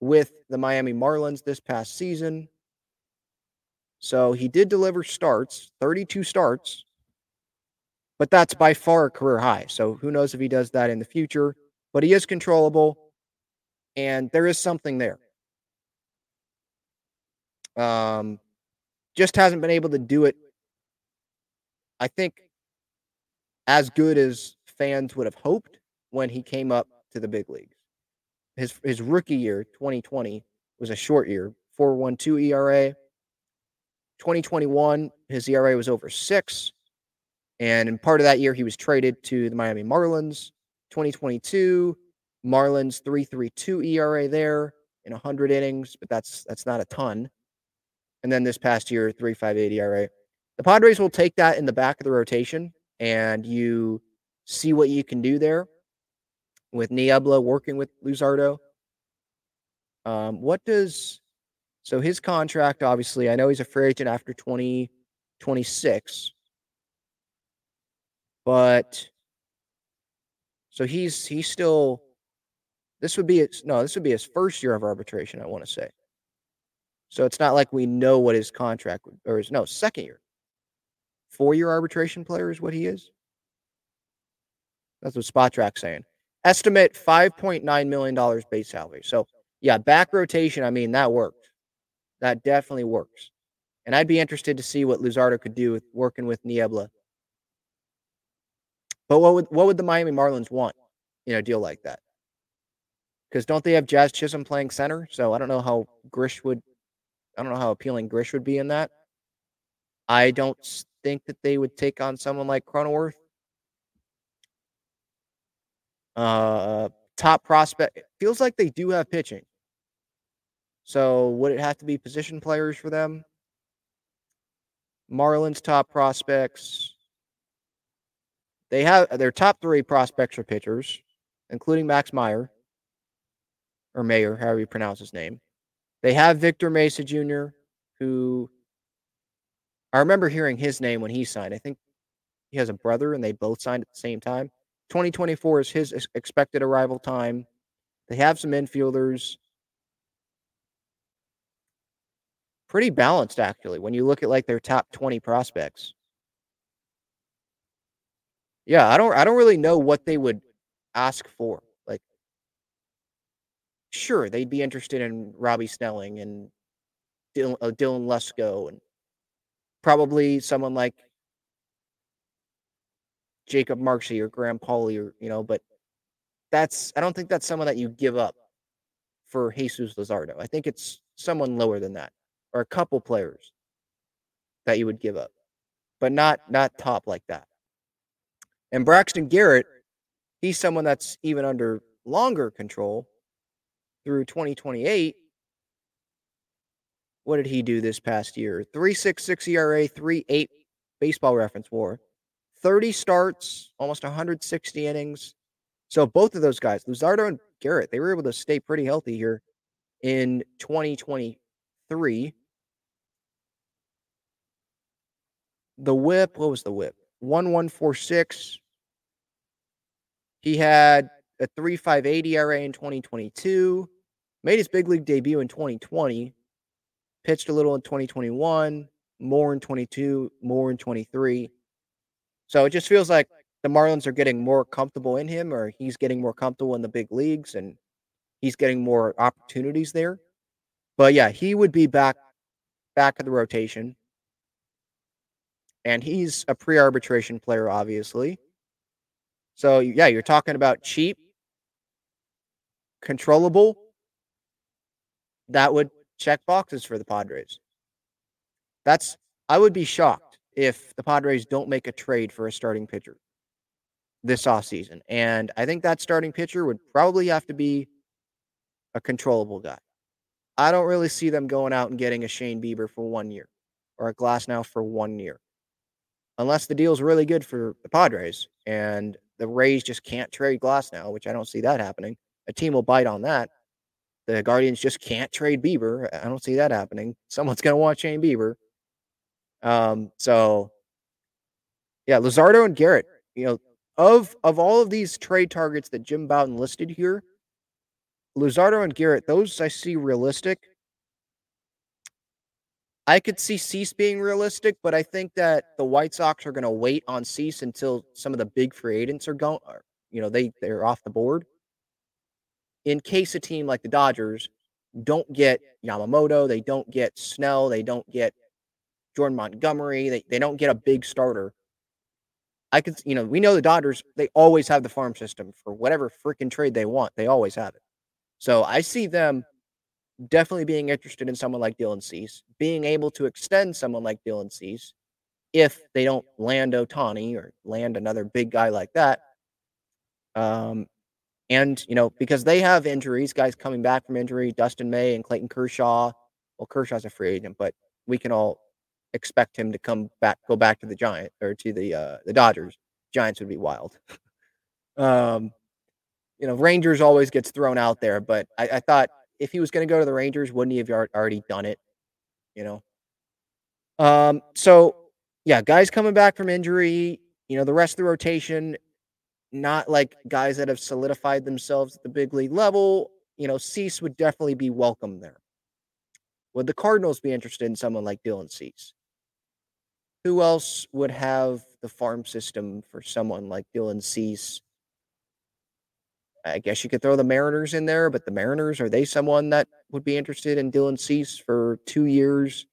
with the Miami Marlins this past season. So he did deliver starts, thirty-two starts, but that's by far a career high. So who knows if he does that in the future, but he is controllable and there is something there. Um, just hasn't been able to do it, I think, as good as fans would have hoped when he came up to the big leagues. His his rookie year, twenty twenty, was a short year, four point one two E R A. twenty twenty-one, his E R A was over six. And in part of that year, he was traded to the Miami Marlins. twenty twenty-two, Marlins three point three two E R A there in one hundred innings, but that's that's not a ton. And then this past year, three point five eight E R A. The Padres will take that in the back of the rotation, and you see what you can do there with Niebla working with Luzardo. Um, what does – so his contract, obviously, I know he's a free agent after twenty twenty-six, but – so he's he's still – this would be – no, this would be his first year of arbitration, I want to say. So it's not like we know what his contract would, or his – no, second year. Four-year arbitration player is what he is. That's what SpotTrack's saying. Estimate five point nine million dollars base salary. So, yeah, back rotation, I mean, that worked. That definitely works. And I'd be interested to see what Luzardo could do with working with Niebla. But what would what would the Miami Marlins want in a deal like that? Because don't they have Jazz Chisholm playing center? So I don't know how Grish would, I don't know how appealing Grish would be in that. I don't think that they would take on someone like Cronenworth. Uh, top prospect. It feels like they do have pitching. So would it have to be position players for them? Marlins top prospects. They have their top three prospects are pitchers, including Max Meyer, or Mayer, however you pronounce his name. They have Victor Mesa Junior, who I remember hearing his name when he signed. I think he has a brother, and they both signed at the same time. twenty twenty-four is his expected arrival time. They have some infielders. Pretty balanced, actually, when you look at like their top twenty prospects. Yeah, I don't I don't really know what they would ask for. Like, sure, they'd be interested in Robbie Snelling and Dylan, uh, Dylan Lesko and probably someone like Jacob Marksey or Graham Pauley, or, you know, but that's, I don't think that's someone that you give up for Jesus Luzardo. I think it's someone lower than that, or a couple players that you would give up, but not, not top like that. And Braxton Garrett, he's someone that's even under longer control through twenty twenty-eight. What did he do this past year? three point six six E R A, three point eight baseball reference war, thirty starts, almost one hundred sixty innings. So both of those guys, Luzardo and Garrett, they were able to stay pretty healthy here in twenty twenty-three. The whip, what was the whip? one point one four six. He had a three point five eight E R A in twenty twenty-two. Made his big league debut in twenty twenty. Pitched a little in twenty twenty-one, more in twenty-two, more in twenty-three. So it just feels like the Marlins are getting more comfortable in him, or he's getting more comfortable in the big leagues, and he's getting more opportunities there. But yeah, he would be back back of the rotation. And he's a pre-arbitration player, obviously. So yeah, you're talking about cheap, controllable. That would check boxes for the Padres. That's, I would be shocked if the Padres don't make a trade for a starting pitcher this offseason. And I think that starting pitcher would probably have to be a controllable guy. I don't really see them going out and getting a Shane Bieber for one year or a Glasnow for one year. Unless the deal's really good for the Padres and the Rays just can't trade Glasnow, which I don't see that happening. A team will bite on that. The Guardians just can't trade Bieber. I don't see that happening. Someone's going to want Shane Bieber. Um, so, yeah, Luzardo and Garrett, you know, of of all of these trade targets that Jim Bowden listed here, Luzardo and Garrett, those I see realistic. I could see Cease being realistic, but I think that the White Sox are going to wait on Cease until some of the big free agents are gone. You know, they, they're off the board. In case a team like the Dodgers don't get Yamamoto, they don't get Snell, they don't get Jordan Montgomery, they, they don't get a big starter. I could, you know, we know the Dodgers, they always have the farm system for whatever freaking trade they want. They always have it. So I see them definitely being interested in someone like Dylan Cease, being able to extend someone like Dylan Cease if they don't land Ohtani or land another big guy like that. Um, And, you know, because they have injuries, guys coming back from injury, Dustin May and Clayton Kershaw. Well, Kershaw's a free agent, but we can all expect him to come back, go back to the Giants or to the uh, the Dodgers. Giants would be wild. um, you know, Rangers always gets thrown out there, but I, I thought if he was going to go to the Rangers, wouldn't he have already done it? You know? Um, so, yeah, guys coming back from injury, you know, the rest of the rotation, not like guys that have solidified themselves at the big league level. You know, Cease would definitely be welcome there. Would the Cardinals be interested in someone like Dylan Cease? Who else would have the farm system for someone like Dylan Cease? I guess you could throw the Mariners in there, but the Mariners, are they someone that would be interested in Dylan Cease for two years?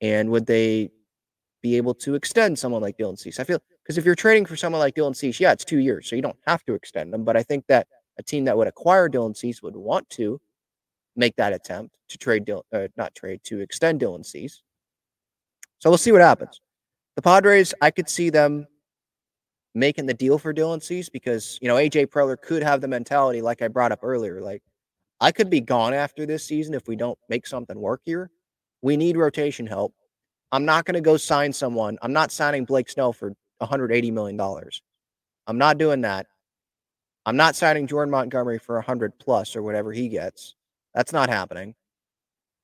And would they be able to extend someone like Dylan Cease? I feel because if you're trading for someone like Dylan Cease, yeah, it's two years, so you don't have to extend them. But I think that a team that would acquire Dylan Cease would want to make that attempt to trade, Dylan, uh, not trade, to extend Dylan Cease. So we'll see what happens. The Padres, I could see them making the deal for Dylan Cease because, you know, A J Preller could have the mentality like I brought up earlier. Like, I could be gone after this season if we don't make something work here. We need rotation help. I'm not going to go sign someone. I'm not signing Blake Snell for one hundred eighty million dollars. I'm not doing that. I'm not signing Jordan Montgomery for one hundred plus or whatever he gets. That's not happening.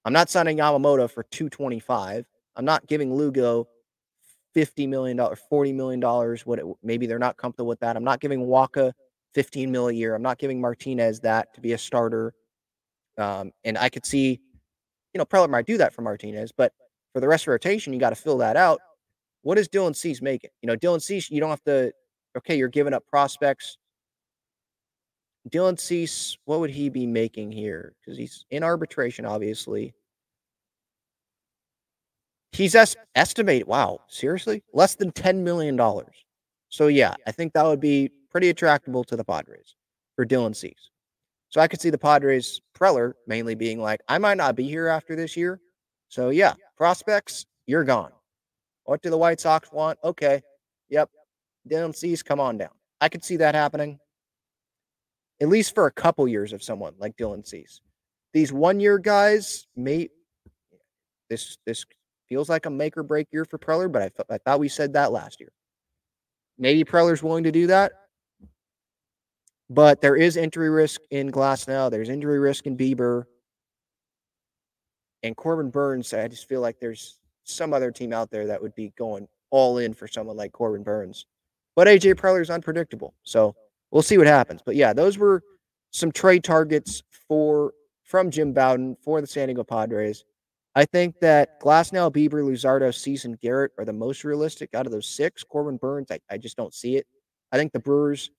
I'm not signing Yamamoto for two twenty-five. I'm not giving Lugo fifty million dollars, forty million dollars. What it, maybe they're not comfortable with that. I'm not giving Waka fifteen mil a year. I'm not giving Martinez that to be a starter. Um, and I could see, you know, Preller might do that for Martinez, but for the rest of rotation, you got to fill that out. What does Dylan Cease make it? You know, Dylan Cease, you don't have to, okay, you're giving up prospects. Dylan Cease, what would he be making here? Because he's in arbitration, obviously. He's es- estimated, wow, seriously? Less than ten million dollars. So, yeah, I think that would be pretty attractable to the Padres for Dylan Cease. So I could see the Padres, Preller, mainly being like, I might not be here after this year. So, yeah, prospects, you're gone. What do the White Sox want? Okay, yep. Dylan Cease, come on down. I could see that happening. At least for a couple years of someone like Dylan Cease. These one-year guys, may, this this feels like a make-or-break year for Preller, but I, th- I thought we said that last year. Maybe Preller's willing to do that, but there is injury risk in Glasnow. There's injury risk in Bieber. And Corbin Burns, I just feel like there's some other team out there that would be going all in for someone like Corbin Burns. But A J Preller's unpredictable, so we'll see what happens. But, yeah, those were some trade targets for from Jim Bowden for the San Diego Padres. I think that Glasnow, Bieber, Luzardo, Cease, and Garrett are the most realistic out of those six. Corbin Burns, I, I just don't see it. I think the Brewers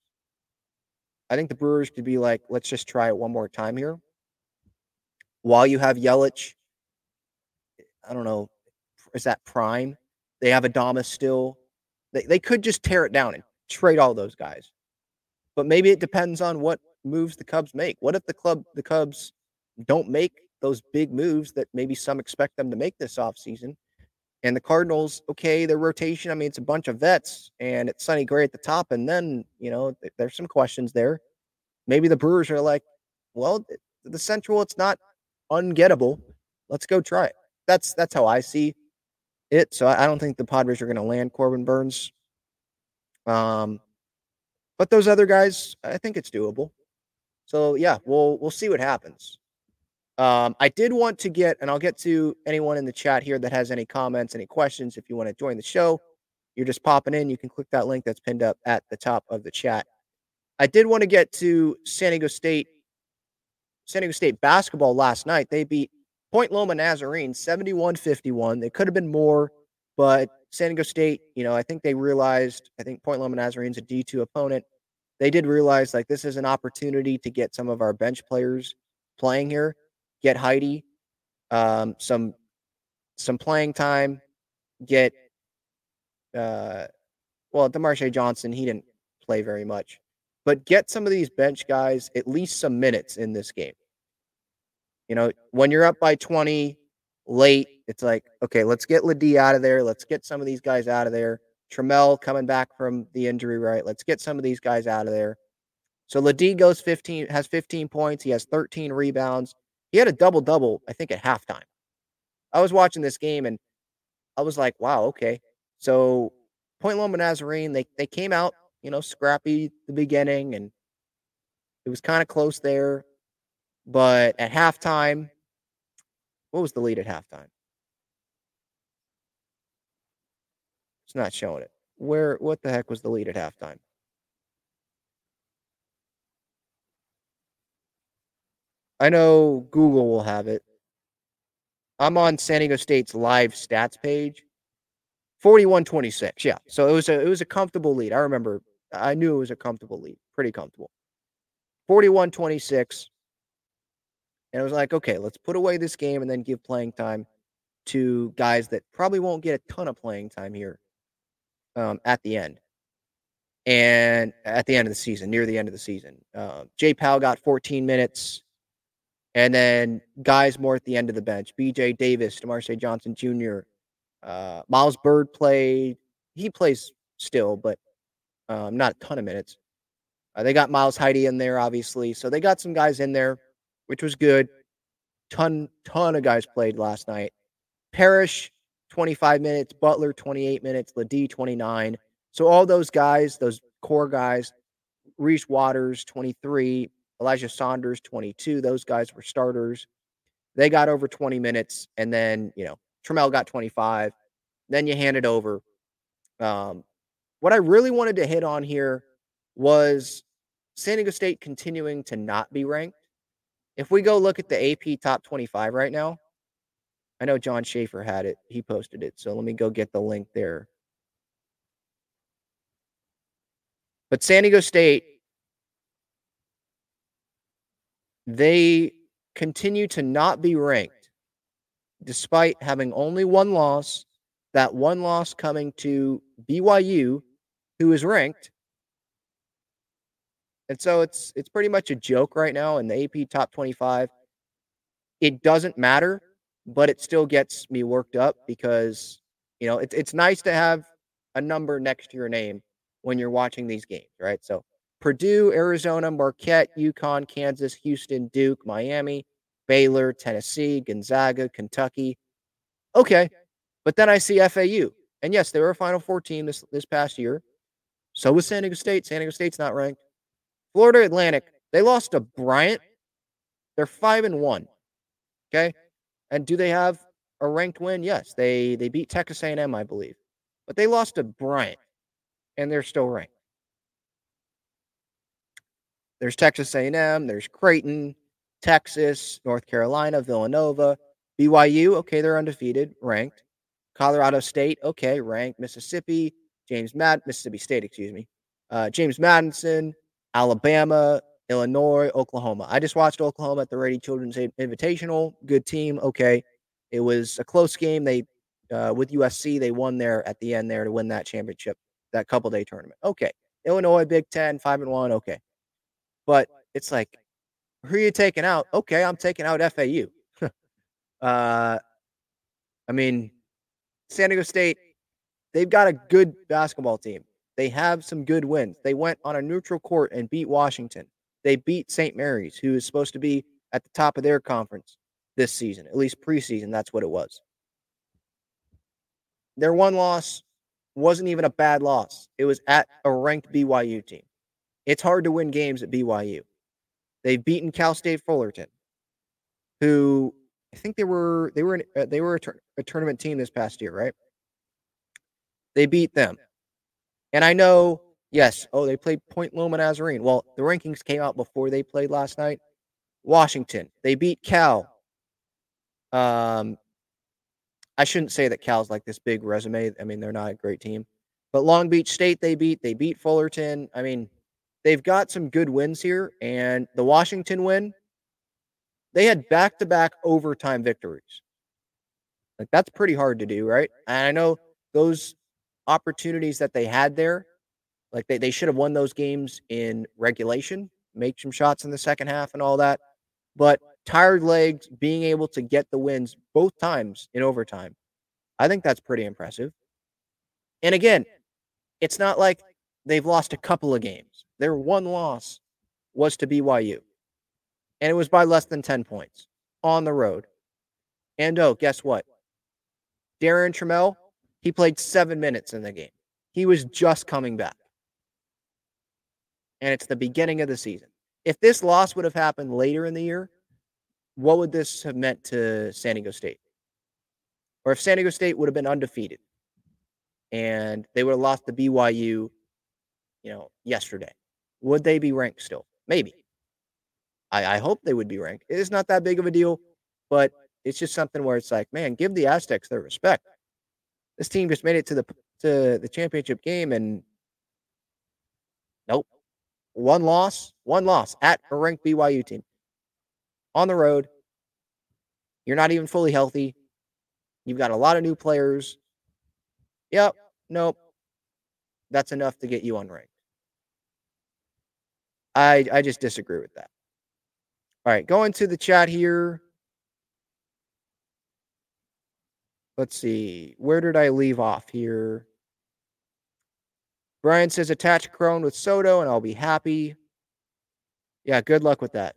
I think the Brewers could be like, let's just try it one more time here. While you have Yelich, I don't know, is that prime? They have Adames still. They they could just tear it down and trade all those guys. But maybe it depends on what moves the Cubs make. What if the club, the Cubs don't make those big moves that maybe some expect them to make this offseason? And the Cardinals, okay, their rotation, I mean, it's a bunch of vets, and it's Sonny Gray at the top, and then, you know, there's some questions there. Maybe the Brewers are like, well, the Central, it's not ungettable. Let's go try it. That's that's how I see it. So I don't think the Padres are going to land Corbin Burns. Um, But those other guys, I think it's doable. So, yeah, we'll we'll see what happens. Um, I did want to get, and I'll get to anyone in the chat here that has any comments, any questions. If you want to join the show, you're just popping in. You can click that link that's pinned up at the top of the chat. I did want to get to San Diego State. San Diego State basketball last night. They beat Point Loma Nazarene seventy-one fifty-one. They could have been more, but San Diego State, you know, I think they realized, I think Point Loma Nazarene's a D two opponent. They did realize, like, this is an opportunity to get some of our bench players playing here, get Heidi um, some some playing time, get, uh, well, DeMarche Johnson, he didn't play very much. But get some of these bench guys at least some minutes in this game. You know, when you're up by twenty late, it's like, okay, let's get Ledee out of there. Let's get some of these guys out of there. Trammell coming back from the injury, right? Let's get some of these guys out of there. So Ledee goes fifteen, has fifteen points. He has thirteen rebounds. He had a double-double, I think, at halftime. I was watching this game, and I was like, wow, okay. So Point Loma Nazarene, they, they came out, you know, scrappy at the beginning, and it was kind of close there. But at halftime, what was the lead at halftime? It's not showing it. Where? What the heck was the lead at halftime? I know Google will have it. I'm on San Diego State's live stats page. forty-one twenty-six, yeah. So it was a it was a comfortable lead. I remember. I knew it was a comfortable lead. Pretty comfortable. forty-one twenty-six. And I was like, okay, let's put away this game and then give playing time to guys that probably won't get a ton of playing time here. Um, at the end and at the end of the season, near the end of the season, uh, Jay Powell got fourteen minutes, and then guys more at the end of the bench, B J Davis, DeMarce Johnson Junior, Uh, Miles Bird played. He plays still, but um, not a ton of minutes. Uh, they got Miles Heide in there, obviously. So they got some guys in there, which was good. Ton, ton of guys played last night. Parrish, twenty-five minutes. Butler, twenty-eight minutes. Ledee, twenty-nine. So all those guys, those core guys, Reese Waters, twenty-three. Elijah Saunders, twenty-two. Those guys were starters. They got over twenty minutes. And then, you know, Trammell got twenty-five. Then you hand it over. Um, what I really wanted to hit on here was San Diego State continuing to not be ranked. If we go look at the A P Top twenty-five right now, I know John Schaefer had it. He posted it. So let me go get the link there. But San Diego State, they continue to not be ranked despite having only one loss, that one loss coming to B Y U, who is ranked. And so it's it's pretty much a joke right now in the A P Top twenty-five. It doesn't matter, but it still gets me worked up because, you know, it, it's nice to have a number next to your name when you're watching these games, right? So Purdue, Arizona, Marquette, UConn, Kansas, Houston, Duke, Miami, Baylor, Tennessee, Gonzaga, Kentucky. Okay, but then I see F A U. And yes, they were a Final Four team this, this past year. So was San Diego State. San Diego State's not ranked. Florida Atlantic, they lost to Bryant. They're five and one. Okay. And do they have a ranked win? Yes. They they beat Texas A and M, I believe. But they lost to Bryant, and they're still ranked. There's Texas A and M, there's Creighton, Texas, North Carolina, Villanova, B Y U, okay, they're undefeated, ranked. Colorado State, okay, ranked. Mississippi, James Mad Mississippi State, excuse me. Uh, James Madison, Alabama, Illinois, Oklahoma. I just watched Oklahoma at the Rady Children's Invitational. Good team. Okay. It was a close game. They, uh, with U S C, they won there at the end there to win that championship, that couple day tournament. Okay. Illinois, Big Ten, five and one. Okay. But it's like, who are you taking out? Okay. I'm taking out F A U. uh, I mean, San Diego State, they've got a good basketball team. They have some good wins. They went on a neutral court and beat Washington. They beat Saint Mary's, who is supposed to be at the top of their conference this season, at least preseason. That's what it was. Their one loss wasn't even a bad loss. It was at a ranked B Y U team. It's hard to win games at B Y U. They've beaten Cal State Fullerton, who I think they were they were an, they were a, tur- a tournament team this past year, right? They beat them. And I know, yes, oh, they played Point Loma Nazarene. Well, the rankings came out before they played last night. Washington, they beat Cal. Um, I shouldn't say that Cal's like this big resume. I mean, they're not a great team. But Long Beach State, they beat. They beat Fullerton. I mean, they've got some good wins here. And the Washington win, they had back-to-back overtime victories. Like, that's pretty hard to do, right? And I know those opportunities that they had there, like they, they should have won those games in regulation, make some shots in the second half and all that. But tired legs, being able to get the wins both times in overtime, I think that's pretty impressive. And again, it's not like they've lost a couple of games. Their one loss was to B Y U, and it was by less than ten points on the road. And oh, guess what? Darren Trammell, he played seven minutes in the game. He was just coming back. And it's the beginning of the season. If this loss would have happened later in the year, what would this have meant to San Diego State? Or if San Diego State would have been undefeated and they would have lost to B Y U, you know, yesterday, would they be ranked still? Maybe. I, I hope they would be ranked. It's not that big of a deal, but it's just something where it's like, man, give the Aztecs their respect. This team just made it to the to the championship game, and nope. One loss, one loss at a ranked B Y U team. On the road, you're not even fully healthy. You've got a lot of new players. Yep, nope. That's enough to get you unranked. I, I just disagree with that. All right, going to the chat here. Let's see. Where did I leave off here? Brian says, attach Crone with Soto, and I'll be happy. Yeah, good luck with that.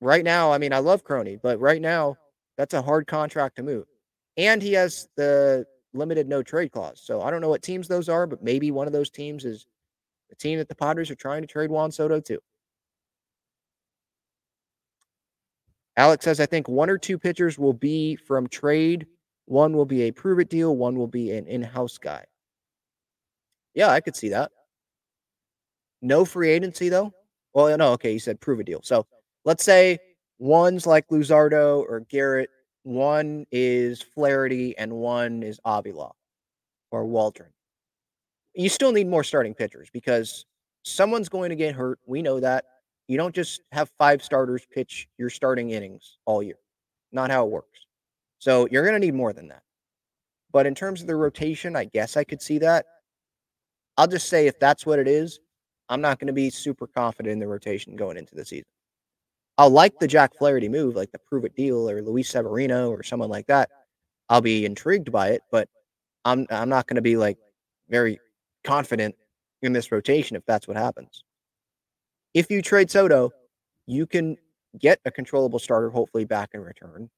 Right now, I mean, I love Crone, but right now, that's a hard contract to move. And he has the limited no-trade clause. So I don't know what teams those are, but maybe one of those teams is the team that the Padres are trying to trade Juan Soto to. Alex says, I think one or two pitchers will be from trade. One will be a prove-it deal. One will be an in-house guy. Yeah, I could see that. No free agency, though? Well, no, okay, you said prove-it deal. So let's say one's like Luzardo or Garrett. One is Flaherty, and one is Avila or Waldron. You still need more starting pitchers because someone's going to get hurt. We know that. You don't just have five starters pitch your starting innings all year. Not how it works. So you're going to need more than that. But in terms of the rotation, I guess I could see that. I'll just say if that's what it is, I'm not going to be super confident in the rotation going into the season. I'll like the Jack Flaherty move, like the prove-it deal or Luis Severino or someone like that. I'll be intrigued by it, but I'm I'm not going to be like very confident in this rotation if that's what happens. If you trade Soto, you can get a controllable starter hopefully back in return,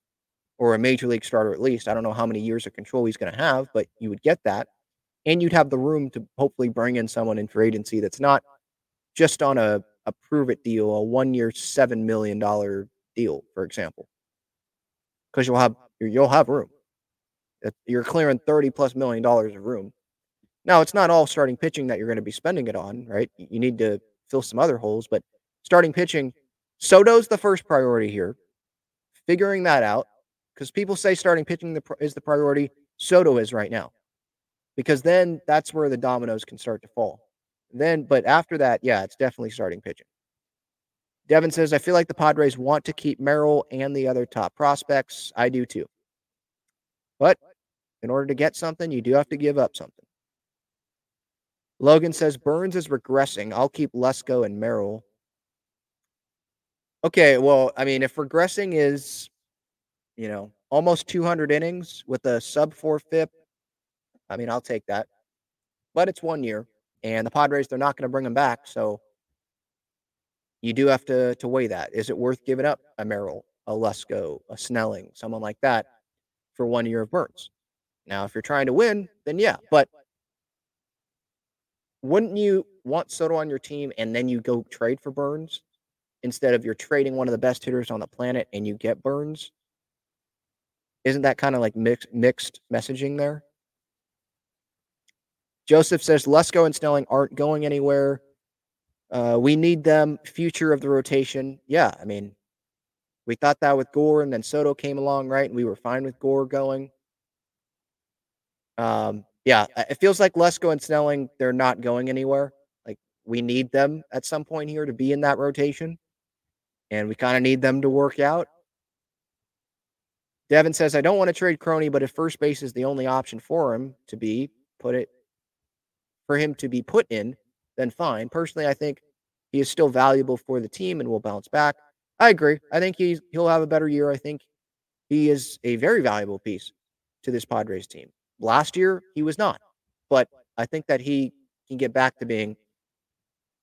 or a major league starter at least. I don't know how many years of control he's going to have, but you would get that. And you'd have the room to hopefully bring in someone in free agency that's not just on a, a prove-it deal, a one-year, seven million dollars deal, for example. Because you'll have you'll have room. You're clearing thirty plus million dollars of room. Now, it's not all starting pitching that you're going to be spending it on, right? You need to fill some other holes, but starting pitching, Soto's the first priority here. Figuring that out. Because people say starting pitching is the priority, Soto is right now. Because then that's where the dominoes can start to fall. Then, but after that, yeah, it's definitely starting pitching. Devin says, I feel like the Padres want to keep Merrill and the other top prospects. I do too. But in order to get something, you do have to give up something. Logan says, Burns is regressing. I'll keep Lesko and Merrill. Okay, well, I mean, if regressing is... You know, almost two hundred innings with a sub four F I P. I mean, I'll take that. But it's one year, and the Padres, they're not going to bring him back, so you do have to, to weigh that. Is it worth giving up a Merrill, a Lesko, a Snelling, someone like that for one year of Burns? Now, if you're trying to win, then yeah. But wouldn't you want Soto on your team and then you go trade for Burns instead of you're trading one of the best hitters on the planet and you get Burns? Isn't that kind of like mix, mixed messaging there? Joseph says, Lesko and Snelling aren't going anywhere. Uh, we need them. Future of the rotation. Yeah, I mean, we thought that with Gore, and then Soto came along, right? And we were fine with Gore going. Um, yeah, it feels like Lesko and Snelling, they're not going anywhere. Like, we need them at some point here to be in that rotation. And we kind of need them to work out. Devin says, I don't want to trade Crone, but if first base is the only option for him to be put it for him to be put in, then fine. Personally, I think he is still valuable for the team and will bounce back. I agree. I think he's, he'll have a better year. I think he is a very valuable piece to this Padres team. Last year, he was not, but I think that he can get back to being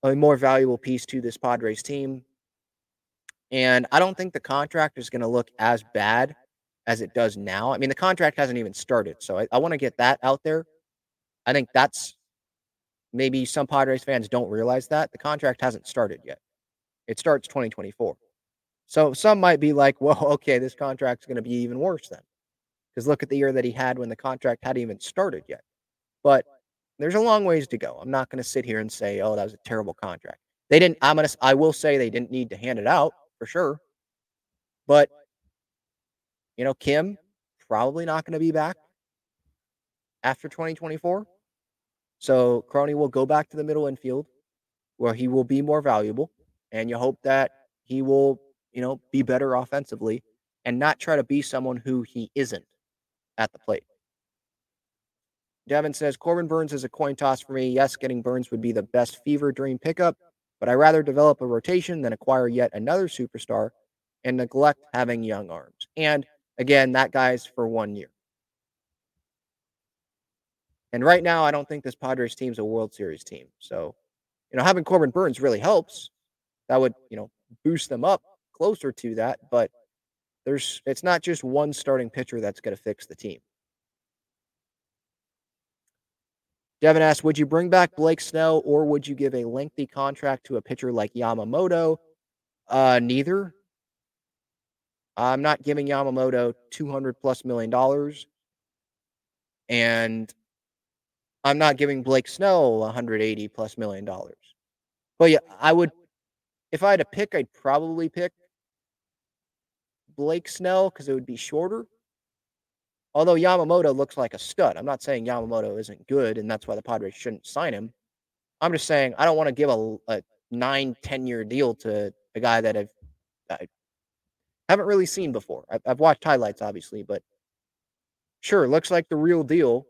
a more valuable piece to this Padres team. And I don't think the contract is going to look as bad as it does now. I mean, the contract hasn't even started, so I, I want to get that out there. I think that's maybe some Padres fans don't realize that. The contract hasn't started yet. It starts twenty twenty-four. So some might be like, well, okay, this contract's going to be even worse then, because look at the year that he had when the contract hadn't even started yet. But there's a long ways to go. I'm not going to sit here and say, oh, that was a terrible contract. They didn't, I'm going to, I will say they didn't need to hand it out for sure. But you know, Kim, probably not going to be back after twenty twenty-four. So Crone will go back to the middle infield where he will be more valuable. And you hope that he will, you know, be better offensively and not try to be someone who he isn't at the plate. Devin says, Corbin Burns is a coin toss for me. Yes, getting Burns would be the best fever dream pickup, but I rather develop a rotation than acquire yet another superstar and neglect having young arms. And Again, that guy's for one year. And right now, I don't think this Padres team's a World Series team. So, you know, having Corbin Burns really helps. That would, you know, boost them up closer to that. But there's, it's not just one starting pitcher that's going to fix the team. Devin asks, would you bring back Blake Snell or would you give a lengthy contract to a pitcher like Yamamoto? Uh, neither. I'm not giving Yamamoto two hundred plus million dollars. And I'm not giving Blake Snell one hundred eighty plus million dollars. But yeah, I would, if I had to pick, I'd probably pick Blake Snell because it would be shorter. Although Yamamoto looks like a stud. I'm not saying Yamamoto isn't good, and that's why the Padres shouldn't sign him. I'm just saying I don't want to give a, a nine, ten-year deal to a guy that I've, I haven't really seen before. I've, I've watched highlights, obviously, but sure, looks like the real deal,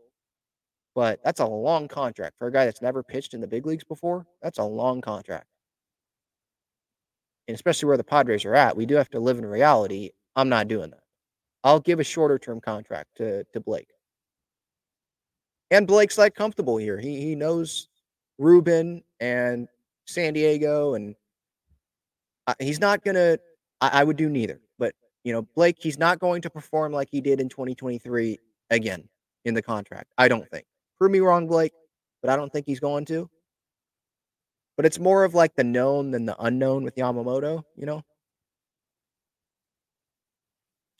but that's a long contract. For a guy that's never pitched in the big leagues before, that's a long contract. And especially where the Padres are at, we do have to live in reality. I'm not doing that. I'll give a shorter-term contract to, to Blake. And Blake's, like, comfortable here. He he knows Ruben and San Diego, and I, he's not going to – I would do neither. But, you know, Blake, he's not going to perform like he did in twenty twenty-three again in the contract, I don't think. Prove me wrong, Blake, but I don't think he's going to. But it's more of, like, the known than the unknown with Yamamoto, you know?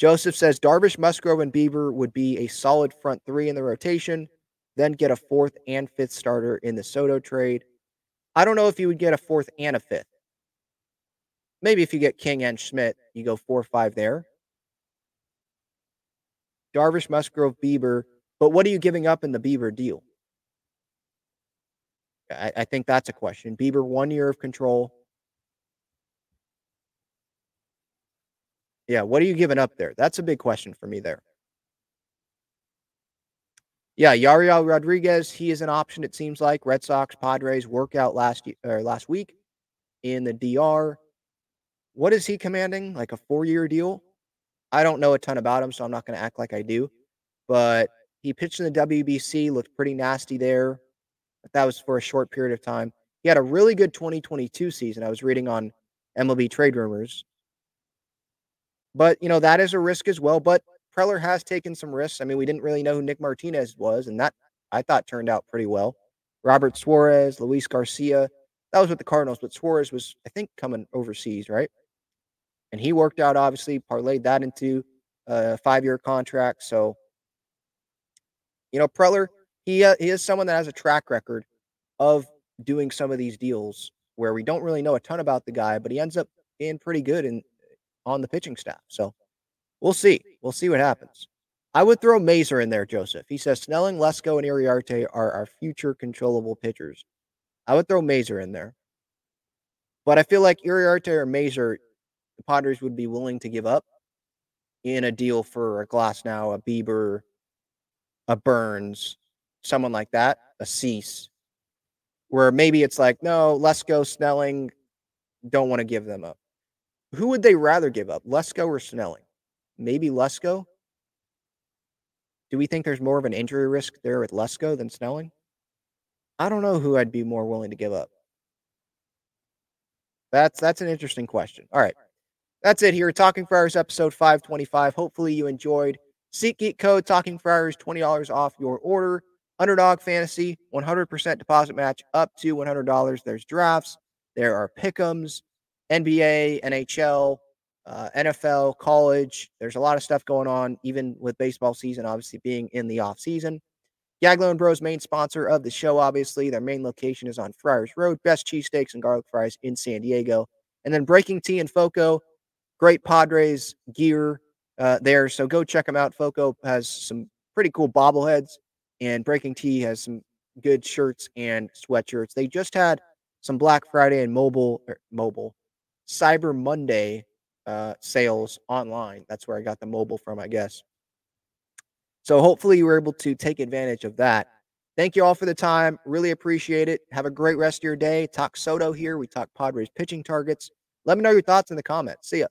Joseph says, Darvish, Musgrove, and Bieber would be a solid front three in the rotation, then get a fourth and fifth starter in the Soto trade. I don't know if you would get a fourth and a fifth. Maybe if you get King and Schmidt, you go four or five there. Darvish, Musgrove, Bieber. But what are you giving up in the Bieber deal? I, I think that's a question. Bieber, one year of control. Yeah, what are you giving up there? That's a big question for me there. Yeah, Yariel Rodriguez, he is an option, it seems like. Red Sox, Padres, workout last year, or last week in the D R. What is he commanding? Like a four-year deal? I don't know a ton about him, so I'm not going to act like I do. But he pitched in the W B C, looked pretty nasty there. But that was for a short period of time. He had a really good twenty twenty-two season. I was reading on M L B Trade Rumors. But, you know, that is a risk as well. But Preller has taken some risks. I mean, we didn't really know who Nick Martinez was, and that, I thought, turned out pretty well. Robert Suarez, Luis Garcia. That was with the Cardinals, but Suarez was, I think, coming overseas, right? And he worked out, obviously, parlayed that into a five-year contract. So, you know, Preller, he, uh, he is someone that has a track record of doing some of these deals where we don't really know a ton about the guy, but he ends up being pretty good in on the pitching staff. So we'll see. We'll see what happens. I would throw Mazur in there, Joseph. He says Snelling, Lesko, and Iriarte are our future controllable pitchers. I would throw Mazur in there. But I feel like Iriarte or Mazur, the Padres would be willing to give up in a deal for a Glasnow, a Bieber, a Burns, someone like that, a Cease, where maybe it's like, no, Lesko, Snelling, don't want to give them up. Who would they rather give up, Lesko or Snelling? Maybe Lesko? Do we think there's more of an injury risk there with Lesko than Snelling? I don't know who I'd be more willing to give up. That's that's an interesting question. All right. That's it here. Talking Friars episode five twenty-five. Hopefully you enjoyed. SeatGeek code Talking Friars, twenty dollars off your order. Underdog Fantasy, one hundred percent deposit match up to one hundred dollars. There's drafts. There are pick'ems. N B A, N H L, uh, N F L, college. There's a lot of stuff going on, even with baseball season, obviously, being in the offseason. Gaglow and Bros, main sponsor of the show, obviously. Their main location is on Friars Road. Best cheesesteaks and garlic fries in San Diego. And then Breaking Tea and Foco, great Padres gear uh, there. So go check them out. Foco has some pretty cool bobbleheads, and Breaking Tea has some good shirts and sweatshirts. They just had some Black Friday and mobile or mobile. Cyber Monday uh, sales online. That's where I got the mobile from, I guess. So hopefully you were able to take advantage of that. Thank you all for the time. Really appreciate it. Have a great rest of your day. Talk Soto here. We talk Padres pitching targets. Let me know your thoughts in the comments. See ya.